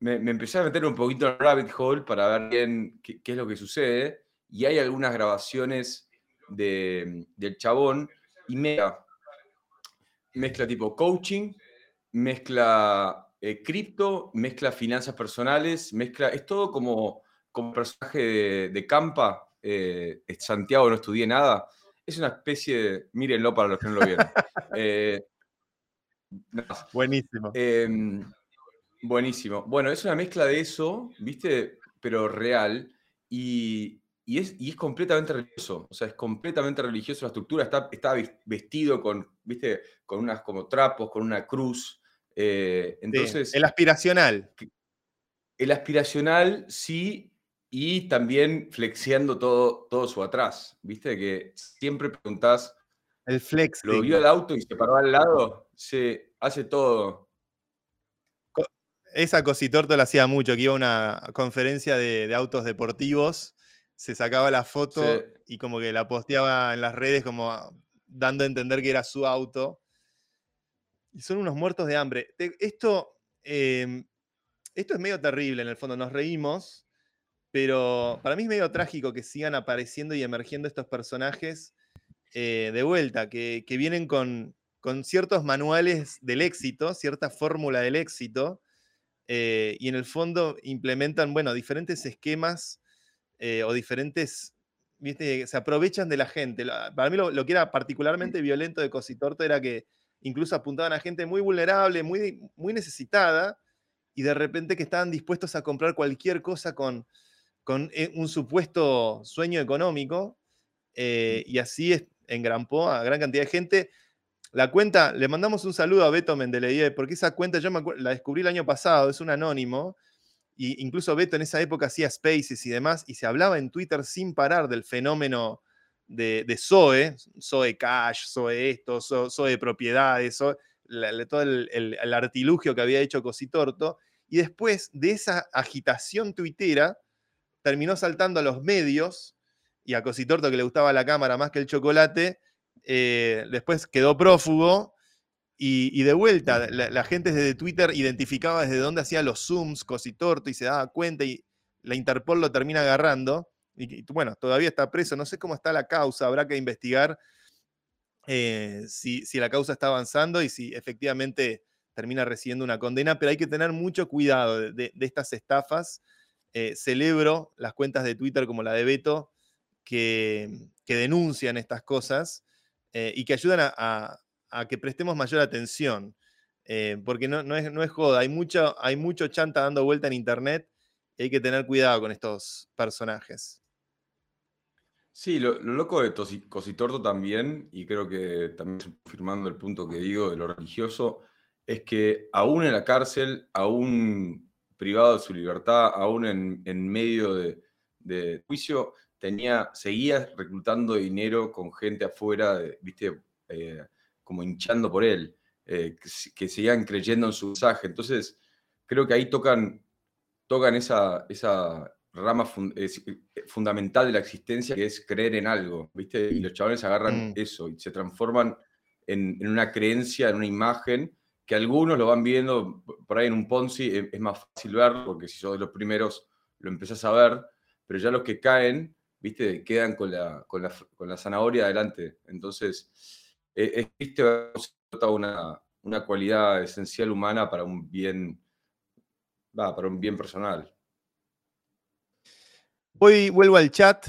Me empecé a meter un poquito en el rabbit hole para ver bien qué es lo que sucede. Y hay algunas grabaciones del chabón, y mezcla tipo coaching, mezcla cripto, mezcla finanzas personales, es todo como personaje de Campa. Santiago no estudié nada, es una especie de, mírenlo para los que no lo vieron. Buenísimo. Buenísimo. Bueno, es una mezcla de eso, ¿viste? Pero real, y es completamente religioso. O sea, es completamente religioso la estructura. Está vestido con, ¿viste? Con unas como trapos, con una cruz. Entonces, sí, el aspiracional. El aspiracional, sí, y también flexiando todo su atrás. ¿Viste? Que siempre preguntás. El flex. ¿Lo vio el auto y se paró al lado? Se hace todo. Esa Cositorto la hacía mucho, que iba a una conferencia de autos deportivos. Se sacaba la foto, sí, y como que la posteaba en las redes como dando a entender que era su auto. Y son unos muertos de hambre. Esto es medio terrible en el fondo, nos reímos, pero para mí es medio trágico que sigan apareciendo y emergiendo estos personajes de vuelta, que vienen con ciertos manuales del éxito, cierta fórmula del éxito, y en el fondo implementan, bueno, diferentes esquemas o diferentes, ¿viste? Se aprovechan de la gente. Para mí lo que era particularmente violento de Cositorto era que incluso apuntaban a gente muy vulnerable, muy, muy necesitada, y de repente que estaban dispuestos a comprar cualquier cosa con un supuesto sueño económico, y así engrampó a gran cantidad de gente. La cuenta, le mandamos un saludo a Beto Mendeleye, porque esa cuenta yo la descubrí el año pasado, es un anónimo. Y incluso Beto en esa época hacía spaces y demás, y se hablaba en Twitter sin parar del fenómeno de Zoe Cash, Zoe esto, Zoe propiedades, todo el artilugio que había hecho Cositorto. Y después de esa agitación tuitera, terminó saltando a los medios, y a Cositorto, que le gustaba la cámara más que el chocolate, después quedó prófugo, Y de vuelta, la gente desde Twitter identificaba desde dónde hacía los zooms, cositorto, y se daba cuenta, y la Interpol lo termina agarrando, y bueno, todavía está preso, no sé cómo está la causa, habrá que investigar si la causa está avanzando y si efectivamente termina recibiendo una condena, pero hay que tener mucho cuidado de estas estafas. Celebro las cuentas de Twitter como la de Beto, que denuncian estas cosas y que ayudan a que prestemos mayor atención, porque no es joda, hay mucho chanta dando vuelta en internet y hay que tener cuidado con estos personajes. Sí, lo loco de Cositorto también, y creo que también firmando el punto que digo de lo religioso, es que aún en la cárcel, aún privado de su libertad, aún en medio de juicio, seguía reclutando dinero con gente afuera, ¿viste? Como hinchando por él, que sigan creyendo en su mensaje. Entonces, creo que ahí tocan esa rama fundamental de la existencia, que es creer en algo, ¿viste? Y los chavales agarran eso y se transforman en una creencia, en una imagen, que algunos lo van viendo por ahí en un Ponzi, es más fácil verlo, porque si sos de los primeros lo empezás a ver, pero ya los que caen, ¿viste? Quedan con la zanahoria adelante. Entonces, existe una cualidad esencial humana para un bien personal. Vuelvo al chat.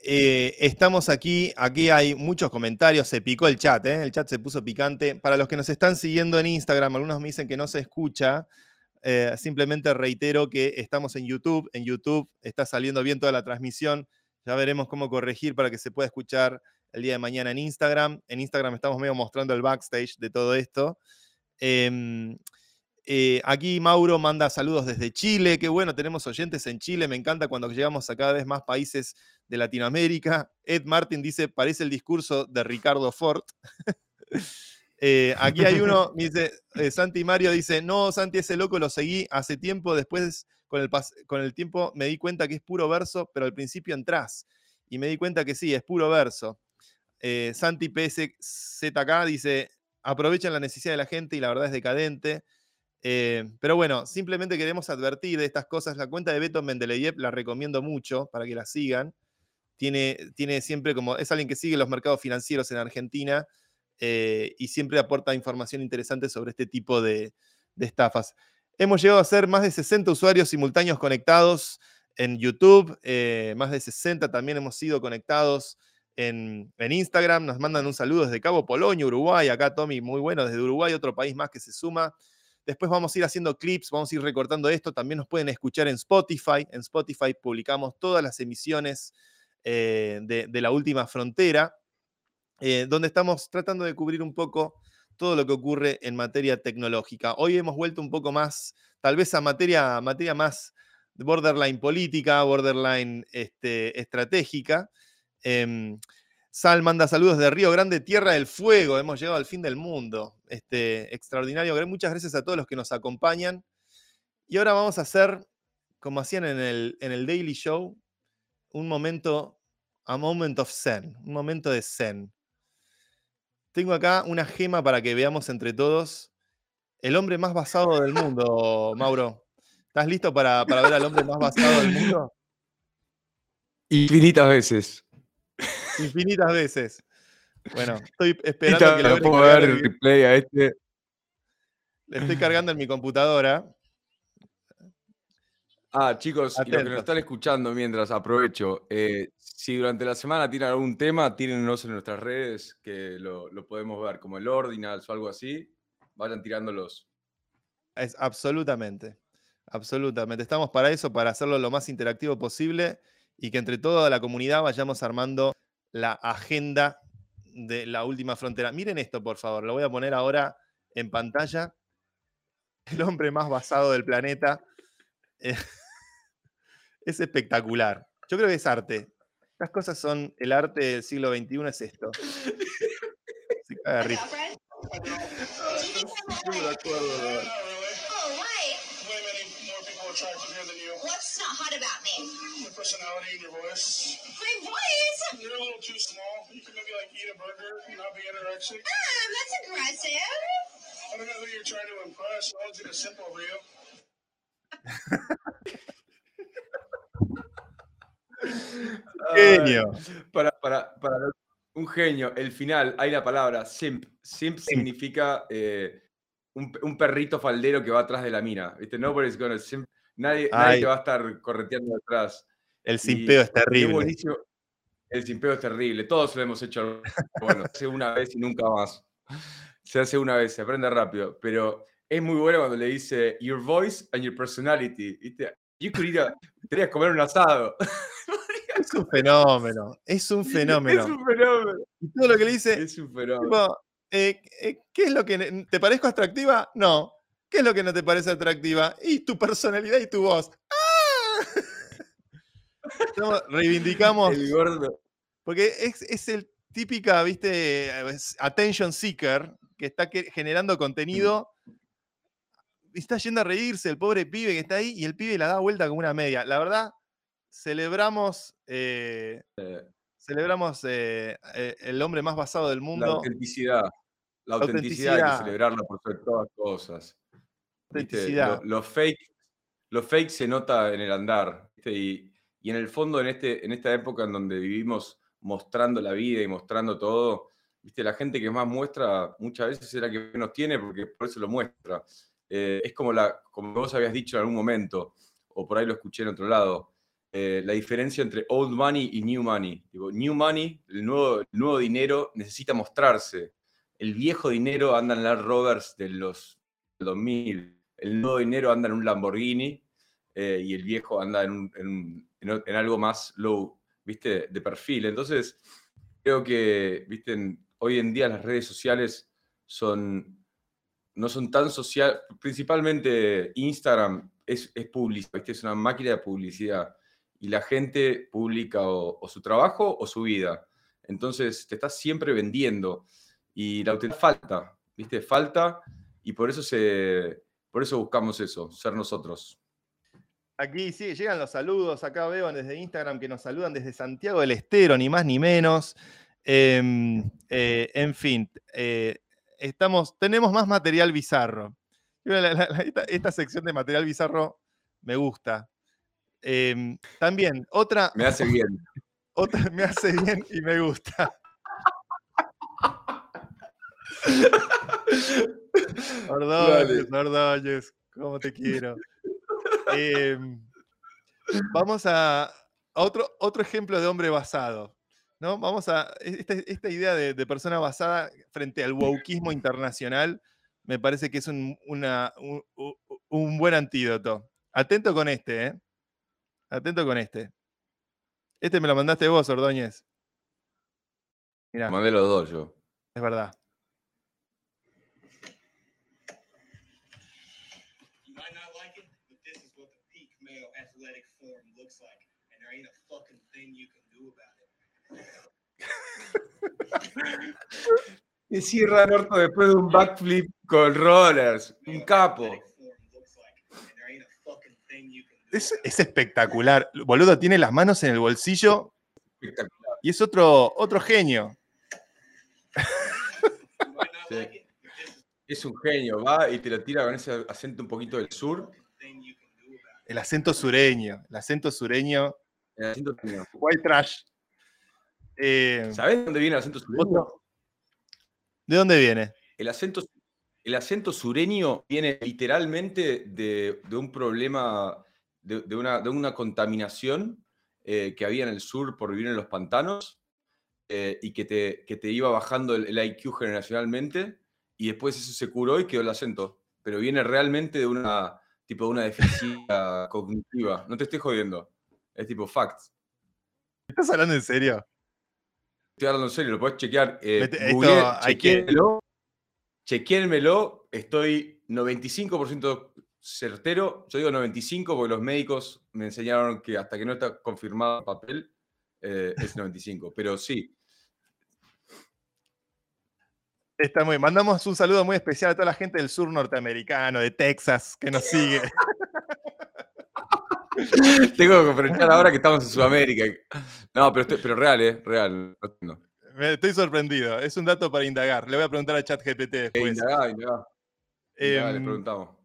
Estamos aquí hay muchos comentarios, se picó el chat, el chat se puso picante. Para los que nos están siguiendo en Instagram, algunos me dicen que no se escucha, simplemente reitero que estamos en YouTube está saliendo bien toda la transmisión, ya veremos cómo corregir para que se pueda escuchar el día de mañana en Instagram. En Instagram estamos medio mostrando el backstage de todo esto. Aquí Mauro manda saludos desde Chile. Qué bueno, tenemos oyentes en Chile. Me encanta cuando llegamos a cada vez más países de Latinoamérica. Ed Martin dice, parece el discurso de Ricardo Ford. Aquí hay uno, dice, Santi Mario dice, no, Santi, ese loco lo seguí hace tiempo. Después, con el tiempo, me di cuenta que es puro verso, pero al principio entrás. Y me di cuenta que sí, es puro verso. Santi PSZK dice, aprovechan la necesidad de la gente y la verdad es decadente. Pero bueno, simplemente queremos advertir de estas cosas. La cuenta de Beto Mendeleyev la recomiendo mucho para que la sigan. Tiene siempre como... Es alguien que sigue los mercados financieros en Argentina y siempre aporta información interesante sobre este tipo de estafas. Hemos llegado a ser más de 60 usuarios simultáneos conectados en YouTube. Más de 60 también hemos sido conectados en Instagram. Nos mandan un saludo desde Cabo Polonio, Uruguay. Acá Tommy, muy bueno, desde Uruguay, otro país más que se suma. Después vamos a ir haciendo clips, vamos a ir recortando esto. También nos pueden escuchar en Spotify. En Spotify publicamos todas las emisiones de La Última Frontera, donde estamos tratando de cubrir un poco todo lo que ocurre en materia tecnológica. Hoy hemos vuelto un poco más, tal vez a materia más borderline política, borderline estratégica. Sal manda saludos de Río Grande, Tierra del Fuego. Hemos llegado al fin del mundo. Extraordinario. Muchas gracias a todos los que nos acompañan. Y ahora vamos a hacer, como hacían en el Daily Show, un momento, a moment of zen, un momento de zen. Tengo acá una gema para que veamos entre todos. El hombre más basado del mundo, Mauro. ¿Estás listo para ver al hombre más basado del mundo? Infinitas veces. Infinitas veces. Bueno, estoy esperando que lo puedo ver el replay a este. Le estoy cargando en mi computadora. Chicos, y los que nos están escuchando mientras, aprovecho. Si durante la semana tienen algún tema, tírennos en nuestras redes, que lo podemos ver, como el Ordinals o algo así. Vayan tirándolos. Absolutamente. Estamos para eso, para hacerlo lo más interactivo posible y que entre toda la comunidad vayamos armando la agenda de La Última Frontera. Miren esto, por favor. Lo voy a poner ahora en pantalla. El hombre más basado del planeta. Es espectacular. Yo creo que es arte. Estas cosas son el arte del siglo XXI, es esto. Se caga risa. What's not hot about me? Your personality and your voice. My voice? You're a little too small. You can maybe eat a burger and not be interacting actually. That's aggressive. I don't know who you're trying to impress. I'll do a simple reel. Genio. Para un genio. El final, hay la palabra simp. Simp significa un perrito faldero que va atrás de la mina. ¿Viste? Nobody's gonna simp. Nadie te va a estar correteando atrás. El simpeo es terrible. El simpeo es terrible. Todos lo hemos hecho. Bueno, se hace una vez y nunca más. Se hace una vez, se aprende rápido. Pero es muy bueno cuando le dice your voice and your personality. ¿Viste? Tenías que comer un asado. Es un fenómeno. Es un fenómeno. Es un fenómeno. Y todo lo que le dice es un fenómeno. Tipo, ¿qué es lo que te parezco atractiva? No. ¿Qué es lo que no te parece atractiva? Y tu personalidad y tu voz. ¡Ah! Reivindicamos. El gordo. Porque es el típica, viste, attention seeker que está generando contenido. Y está yendo a reírse el pobre pibe que está ahí y el pibe la da vuelta como una media. La verdad, celebramos el hombre más basado del mundo. La autenticidad hay que celebrarla por sobre todas cosas. Autenticidad. Lo fake se nota en el andar. ¿Viste? Y en el fondo, en esta época en donde vivimos mostrando la vida y mostrando todo, ¿viste? La gente que más muestra muchas veces es la que menos tiene porque por eso lo muestra. Es como vos habías dicho en algún momento, o por ahí lo escuché en otro lado, la diferencia entre old money y new money. Digo, new money, el nuevo dinero, necesita mostrarse. El viejo dinero anda en Land Rovers de los 2000. El nuevo dinero anda en un Lamborghini y el viejo anda en algo más low, ¿viste? De perfil. Entonces, creo que, ¿viste? Hoy en día las redes sociales no son tan sociales, principalmente Instagram es publicidad, ¿viste? Es una máquina de publicidad y la gente publica o su trabajo o su vida, entonces te estás siempre vendiendo y la autenticidad falta, ¿viste? Falta y por eso buscamos eso, ser nosotros. Aquí sí, llegan los saludos, acá veo desde Instagram que nos saludan desde Santiago del Estero, ni más ni menos, en fin, tenemos más material bizarro. Esta sección de material bizarro me gusta. También, otra... Me hace bien. Otra me hace bien y me gusta. Ordóñez, cómo te quiero. Vamos a otro ejemplo de hombre basado. ¿No? Vamos a esta idea de persona basada frente al wokeismo internacional me parece que es un buen antídoto. Atento con este, ¿eh? Atento con este. Este me lo mandaste vos, Ordóñez. Mirá. Mandé los dos yo. Es verdad. You might not like it, but this is what the peak male athletic form looks like, and there ain't a fucking thing you can do about it. Y cierra el orto después de un backflip con rollers, un capo. Es espectacular. Boludo, tiene las manos en el bolsillo y es otro genio. Sí. Es un genio, va y te lo tira con ese acento un poquito del sur. El acento sureño. El acento sureño. El acento sureño. White trash. ¿Sabés dónde viene el acento sureño? ¿De dónde viene? El acento sureño viene literalmente de un problema, de una contaminación que había en el sur por vivir en los pantanos y que te iba bajando el IQ generacionalmente y después eso se curó y quedó el acento. Pero viene realmente de una deficiencia cognitiva. No te estoy jodiendo. Es tipo facts. ¿Estás hablando en serio? Estoy hablando en serio, lo podés chequear. Chequéenmelo, estoy 95% certero. Yo digo 95 porque los médicos me enseñaron que hasta que no está confirmado el papel es 95, pero sí. Está muy bien. Mandamos un saludo muy especial a toda la gente del sur norteamericano, de Texas, que nos sigue. Tengo que confrontar ahora que estamos en Sudamérica. No, pero real, ¿eh? Real. No. Estoy sorprendido. Es un dato para indagar. Le voy a preguntar a ChatGPT después. Le preguntamos.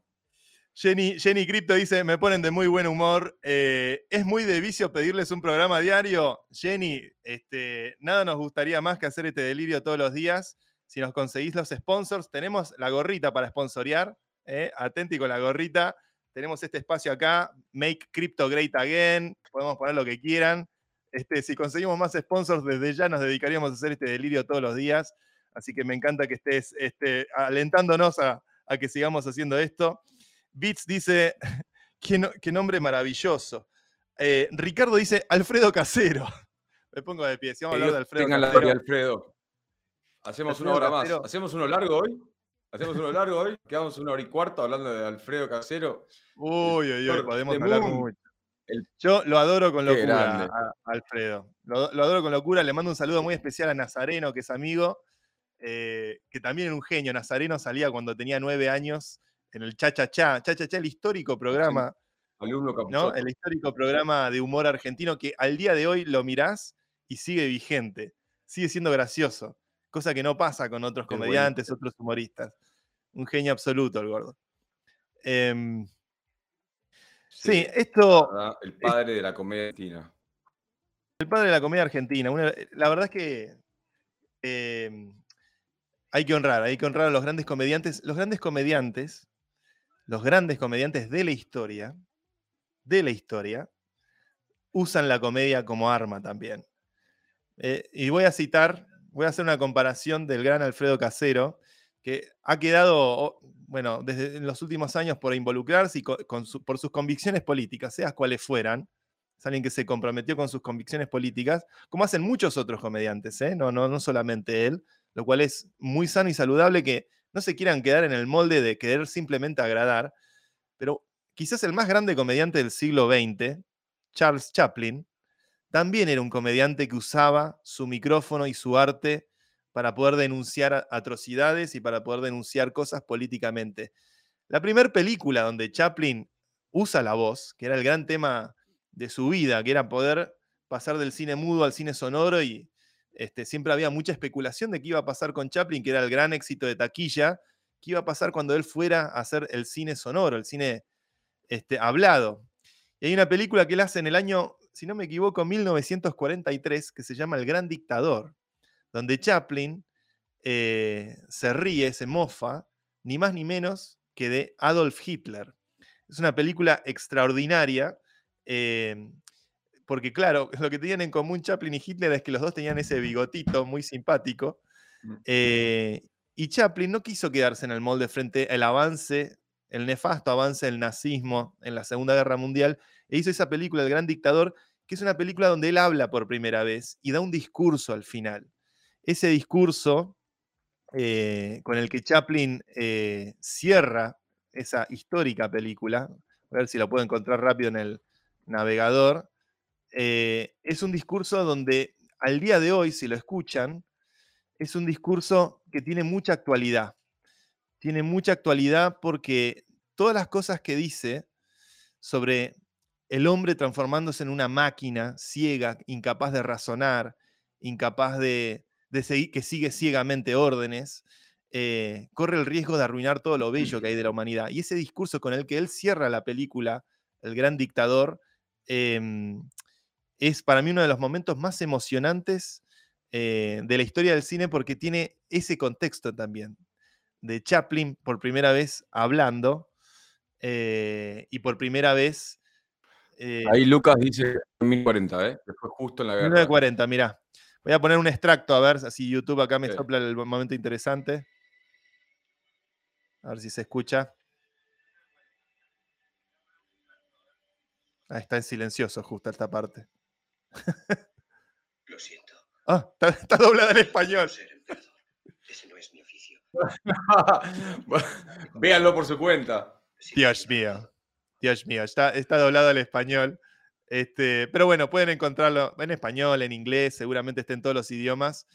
Jenny Crypto dice, me ponen de muy buen humor. ¿Es muy de vicio pedirles un programa diario? Jenny, nada nos gustaría más que hacer este delirio todos los días. Si nos conseguís los sponsors, tenemos la gorrita para sponsorear. Atenti con la gorrita. Tenemos este espacio acá, Make Crypto Great Again. Podemos poner lo que quieran. Si conseguimos más sponsors, desde ya nos dedicaríamos a hacer este delirio todos los días. Así que me encanta que estés alentándonos a que sigamos haciendo esto. Bits dice, qué nombre maravilloso. Ricardo dice, Alfredo Casero. Me pongo de pie, si vamos a hablar de Alfredo Casero. Tengan la gloria, Alfredo. Hacemos Alfredo una hora Casero. Más. ¿Hacemos uno largo hoy? Quedamos una hora y cuarto hablando de Alfredo Casero. Uy, podemos hablar mucho. Yo lo adoro con locura a Alfredo. Lo adoro con locura. Le mando un saludo muy especial a Nazareno, que es amigo, que también era un genio. Nazareno salía cuando tenía 9 años en el Cha-Cha-Cha. Cha-Cha-Cha, el histórico programa. Alumno Capuzoto, ¿no? El histórico programa de humor argentino que al día de hoy lo mirás y sigue vigente. Sigue siendo gracioso. Cosa que no pasa con otros comediantes, otros humoristas. Un genio absoluto el gordo. Sí, esto... El padre de la comedia argentina. El padre de la comedia argentina. La verdad es que hay que honrar a los grandes comediantes. Los grandes comediantes de la historia, usan la comedia como arma también. Y voy a hacer una comparación del gran Alfredo Casero, que ha quedado, bueno, desde los últimos años por involucrarse y por sus convicciones políticas, seas cuales fueran. Es alguien que se comprometió con sus convicciones políticas, como hacen muchos otros comediantes, no solamente él, lo cual es muy sano y saludable, que no se quieran quedar en el molde de querer simplemente agradar. Pero quizás el más grande comediante del siglo XX, Charles Chaplin, también era un comediante que usaba su micrófono y su arte para poder denunciar atrocidades y para poder denunciar cosas políticamente. La primera película donde Chaplin usa la voz, que era el gran tema de su vida, que era poder pasar del cine mudo al cine sonoro, y siempre había mucha especulación de qué iba a pasar con Chaplin, que era el gran éxito de taquilla, qué iba a pasar cuando él fuera a hacer el cine sonoro, el cine hablado. Y hay una película que él hace en el año, si no me equivoco, 1943, que se llama El Gran Dictador, donde Chaplin se ríe, se mofa, ni más ni menos que de Adolf Hitler. Es una película extraordinaria, porque claro, lo que tenían en común Chaplin y Hitler es que los dos tenían ese bigotito muy simpático, y Chaplin no quiso quedarse en el molde frente al avance, el nefasto avance del nazismo en la Segunda Guerra Mundial, e hizo esa película, El Gran Dictador, que es una película donde él habla por primera vez y da un discurso al final. Ese discurso con el que Chaplin cierra esa histórica película, a ver si lo puedo encontrar rápido en el navegador, es un discurso donde al día de hoy, si lo escuchan, es un discurso que tiene mucha actualidad. Tiene mucha actualidad porque todas las cosas que dice sobre el hombre transformándose en una máquina ciega, incapaz de razonar, incapaz de seguir, que sigue ciegamente órdenes, corre el riesgo de arruinar todo lo bello que hay de la humanidad. Y ese discurso con el que él cierra la película, El Gran Dictador, es para mí uno de los momentos más emocionantes de la historia del cine, porque tiene ese contexto también, de Chaplin por primera vez hablando, y por primera vez... ahí Lucas dice 1940, después justo en la guerra. 1940, mirá. Voy a poner un extracto, a ver si YouTube acá me sopla el momento interesante. A ver si se escucha. Ah, está en silencioso justo esta parte. Lo siento. Ah, está doblada en español. Ese no es mi oficio. Véanlo por su cuenta. Dios mío, está doblado al español. Pero bueno, pueden encontrarlo en español, en inglés, seguramente está en todos los idiomas.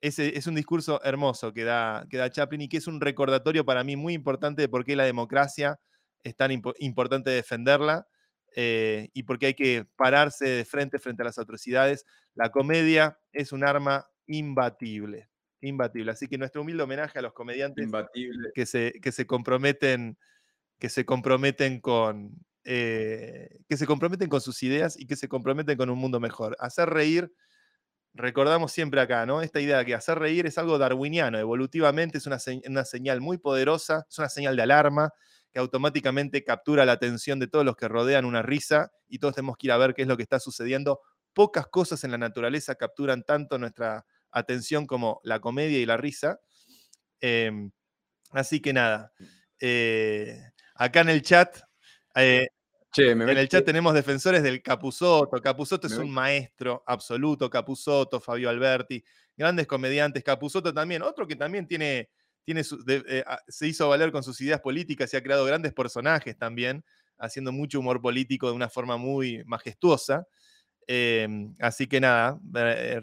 Es un discurso hermoso que da Chaplin, y que es un recordatorio para mí muy importante de por qué la democracia es tan importante defenderla, y por qué hay que pararse de frente a las atrocidades. La comedia es un arma imbatible. Imbatible. Así que nuestro humilde homenaje a los comediantes que se comprometen con sus ideas y que se comprometen con un mundo mejor. Hacer reír, recordamos siempre acá, ¿no? Esta idea de que hacer reír es algo darwiniano, evolutivamente es una señal muy poderosa, es una señal de alarma que automáticamente captura la atención de todos los que rodean una risa y todos tenemos que ir a ver qué es lo que está sucediendo. Pocas cosas en la naturaleza capturan tanto nuestra atención como la comedia y la risa. Así que nada, acá en el chat, tenemos defensores del Capusotto. Capusotto es un maestro absoluto. Capusotto, Fabio Alberti, grandes comediantes. Capusotto también, otro que también se hizo valer con sus ideas políticas y ha creado grandes personajes también, haciendo mucho humor político de una forma muy majestuosa. Así que nada,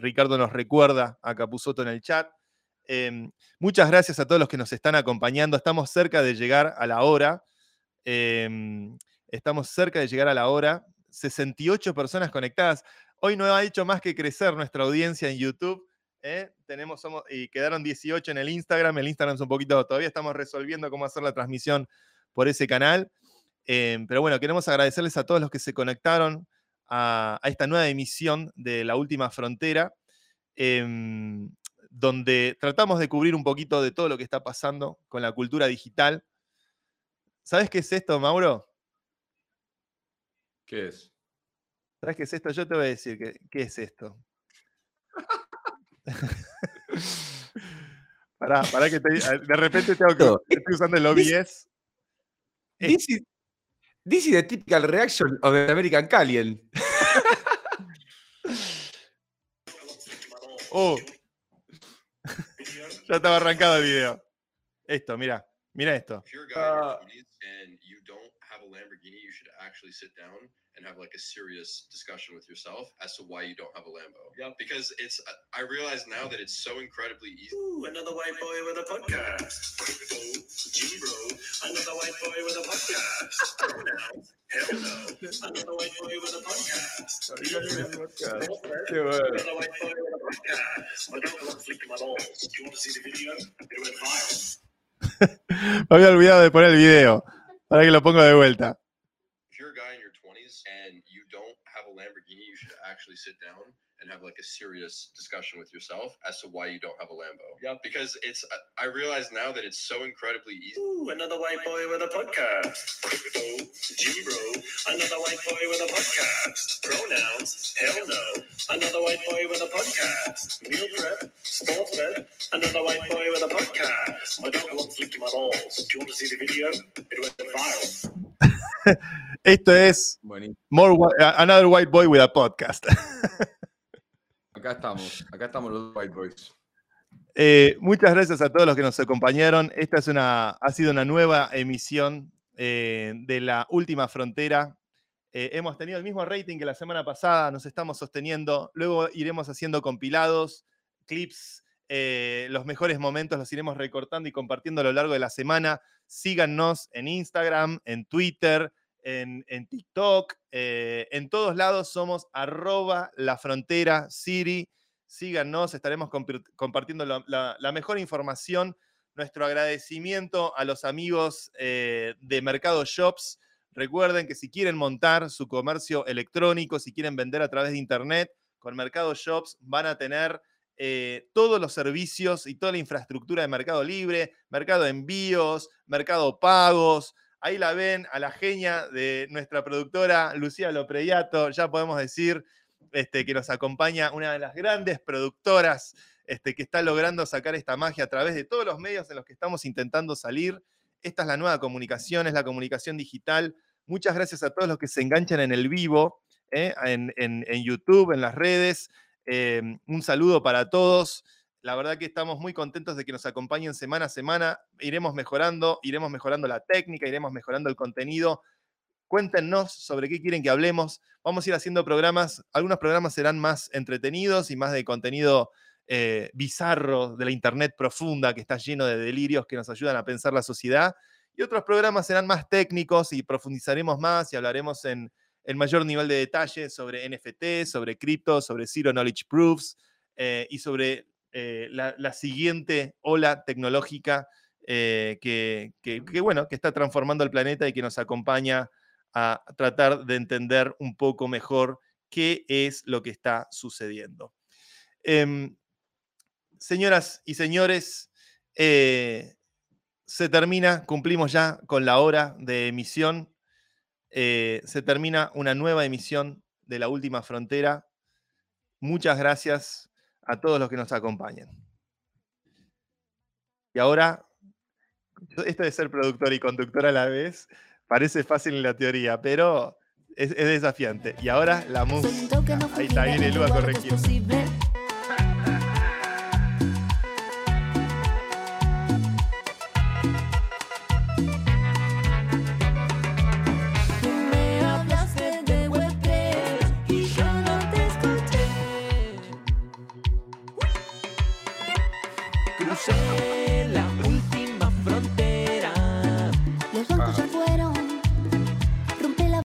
Ricardo nos recuerda a Capusotto en el chat. Muchas gracias a todos los que nos están acompañando. Estamos cerca de llegar a la hora. 68 personas conectadas. Hoy no ha hecho más que crecer nuestra audiencia en YouTube. Y quedaron 18 en el Instagram. El Instagram es un poquito, todavía estamos resolviendo cómo hacer la transmisión por ese canal. Pero bueno, queremos agradecerles a todos los que se conectaron a esta nueva emisión de La Última Frontera, donde tratamos de cubrir un poquito de todo lo que está pasando con la cultura digital. ¿Sabes qué es esto, Mauro? ¿Qué es? ¿Sabes qué es esto? Yo te voy a decir qué es esto. Pará que de repente estoy usando el OBS. This is the typical reaction of the American Calien. Ya estaba arrancado el video. Esto, mira esto. And you don't have a Lamborghini, you should actually sit down and have like a serious discussion with yourself as to why you don't have a Lambo. Yeah, because it's I realize now that it's so incredibly easy. Ooh, another white boy with a podcast. Oh, gee, bro, another white boy with a podcast. Hell no, another white boy with a podcast. Another white boy with a podcast. I don't want to flick my balls. Do you want to see the video? It went viral. Me había olvidado de poner el video. Para que lo ponga de vuelta. If you're a guy in your 20s and you don't have a Lamborghini, you should actually sit down and have like a serious discussion with yourself as to why you don't have a Lambo. Yeah, because it's I realize now that it's so incredibly easy. Ooh, another white boy with a podcast. Oh, gee, bro, another white boy with a podcast. Pronouns, hell no. Another white boy with a podcast. Meal prep, sport prep. Another white boy with a podcast. My dog won't flick my balls. Do you want to see the video? It went viral. Esto es Another White Boy with a Podcast. Acá estamos los White Boys. Muchas gracias a todos los que nos acompañaron. Esta es ha sido una nueva emisión de La Última Frontera. Hemos tenido el mismo rating que la semana pasada, nos estamos sosteniendo. Luego iremos haciendo compilados, clips, los mejores momentos los iremos recortando y compartiendo a lo largo de la semana. Síganos en Instagram, en Twitter, en TikTok, en todos lados somos @lafronteracity. Síganos, estaremos compartiendo la mejor información. Nuestro agradecimiento a los amigos de Mercado Shops. Recuerden que si quieren montar su comercio electrónico, si quieren vender a través de internet, con Mercado Shops van a tener todos los servicios y toda la infraestructura de Mercado Libre, Mercado Envíos, Mercado Pagos. Ahí la ven, a la genia de nuestra productora, Lucía Lopreyato, ya podemos decir que nos acompaña, una de las grandes productoras que está logrando sacar esta magia a través de todos los medios en los que estamos intentando salir. Esta es la nueva comunicación, es la comunicación digital. Muchas gracias a todos los que se enganchan en el vivo, en YouTube, en las redes. Un saludo para todos. La verdad que estamos muy contentos de que nos acompañen semana a semana. Iremos mejorando la técnica, iremos mejorando el contenido. Cuéntenos sobre qué quieren que hablemos. Vamos a ir haciendo programas. Algunos programas serán más entretenidos y más de contenido bizarro de la internet profunda que está lleno de delirios que nos ayudan a pensar la sociedad. Y otros programas serán más técnicos y profundizaremos más y hablaremos en el mayor nivel de detalle sobre NFT, sobre cripto, sobre Zero Knowledge Proofs y sobre la siguiente ola tecnológica que está transformando el planeta y que nos acompaña a tratar de entender un poco mejor qué es lo que está sucediendo. Señoras y señores, se termina, cumplimos ya con la hora de emisión, se termina una nueva emisión de La Última Frontera. Muchas gracias a todos los que nos acompañan. Y ahora, esto de ser productor y conductor a la vez, parece fácil en la teoría, pero es desafiante. Y ahora la música. Ahí está, viene Lu a corregir.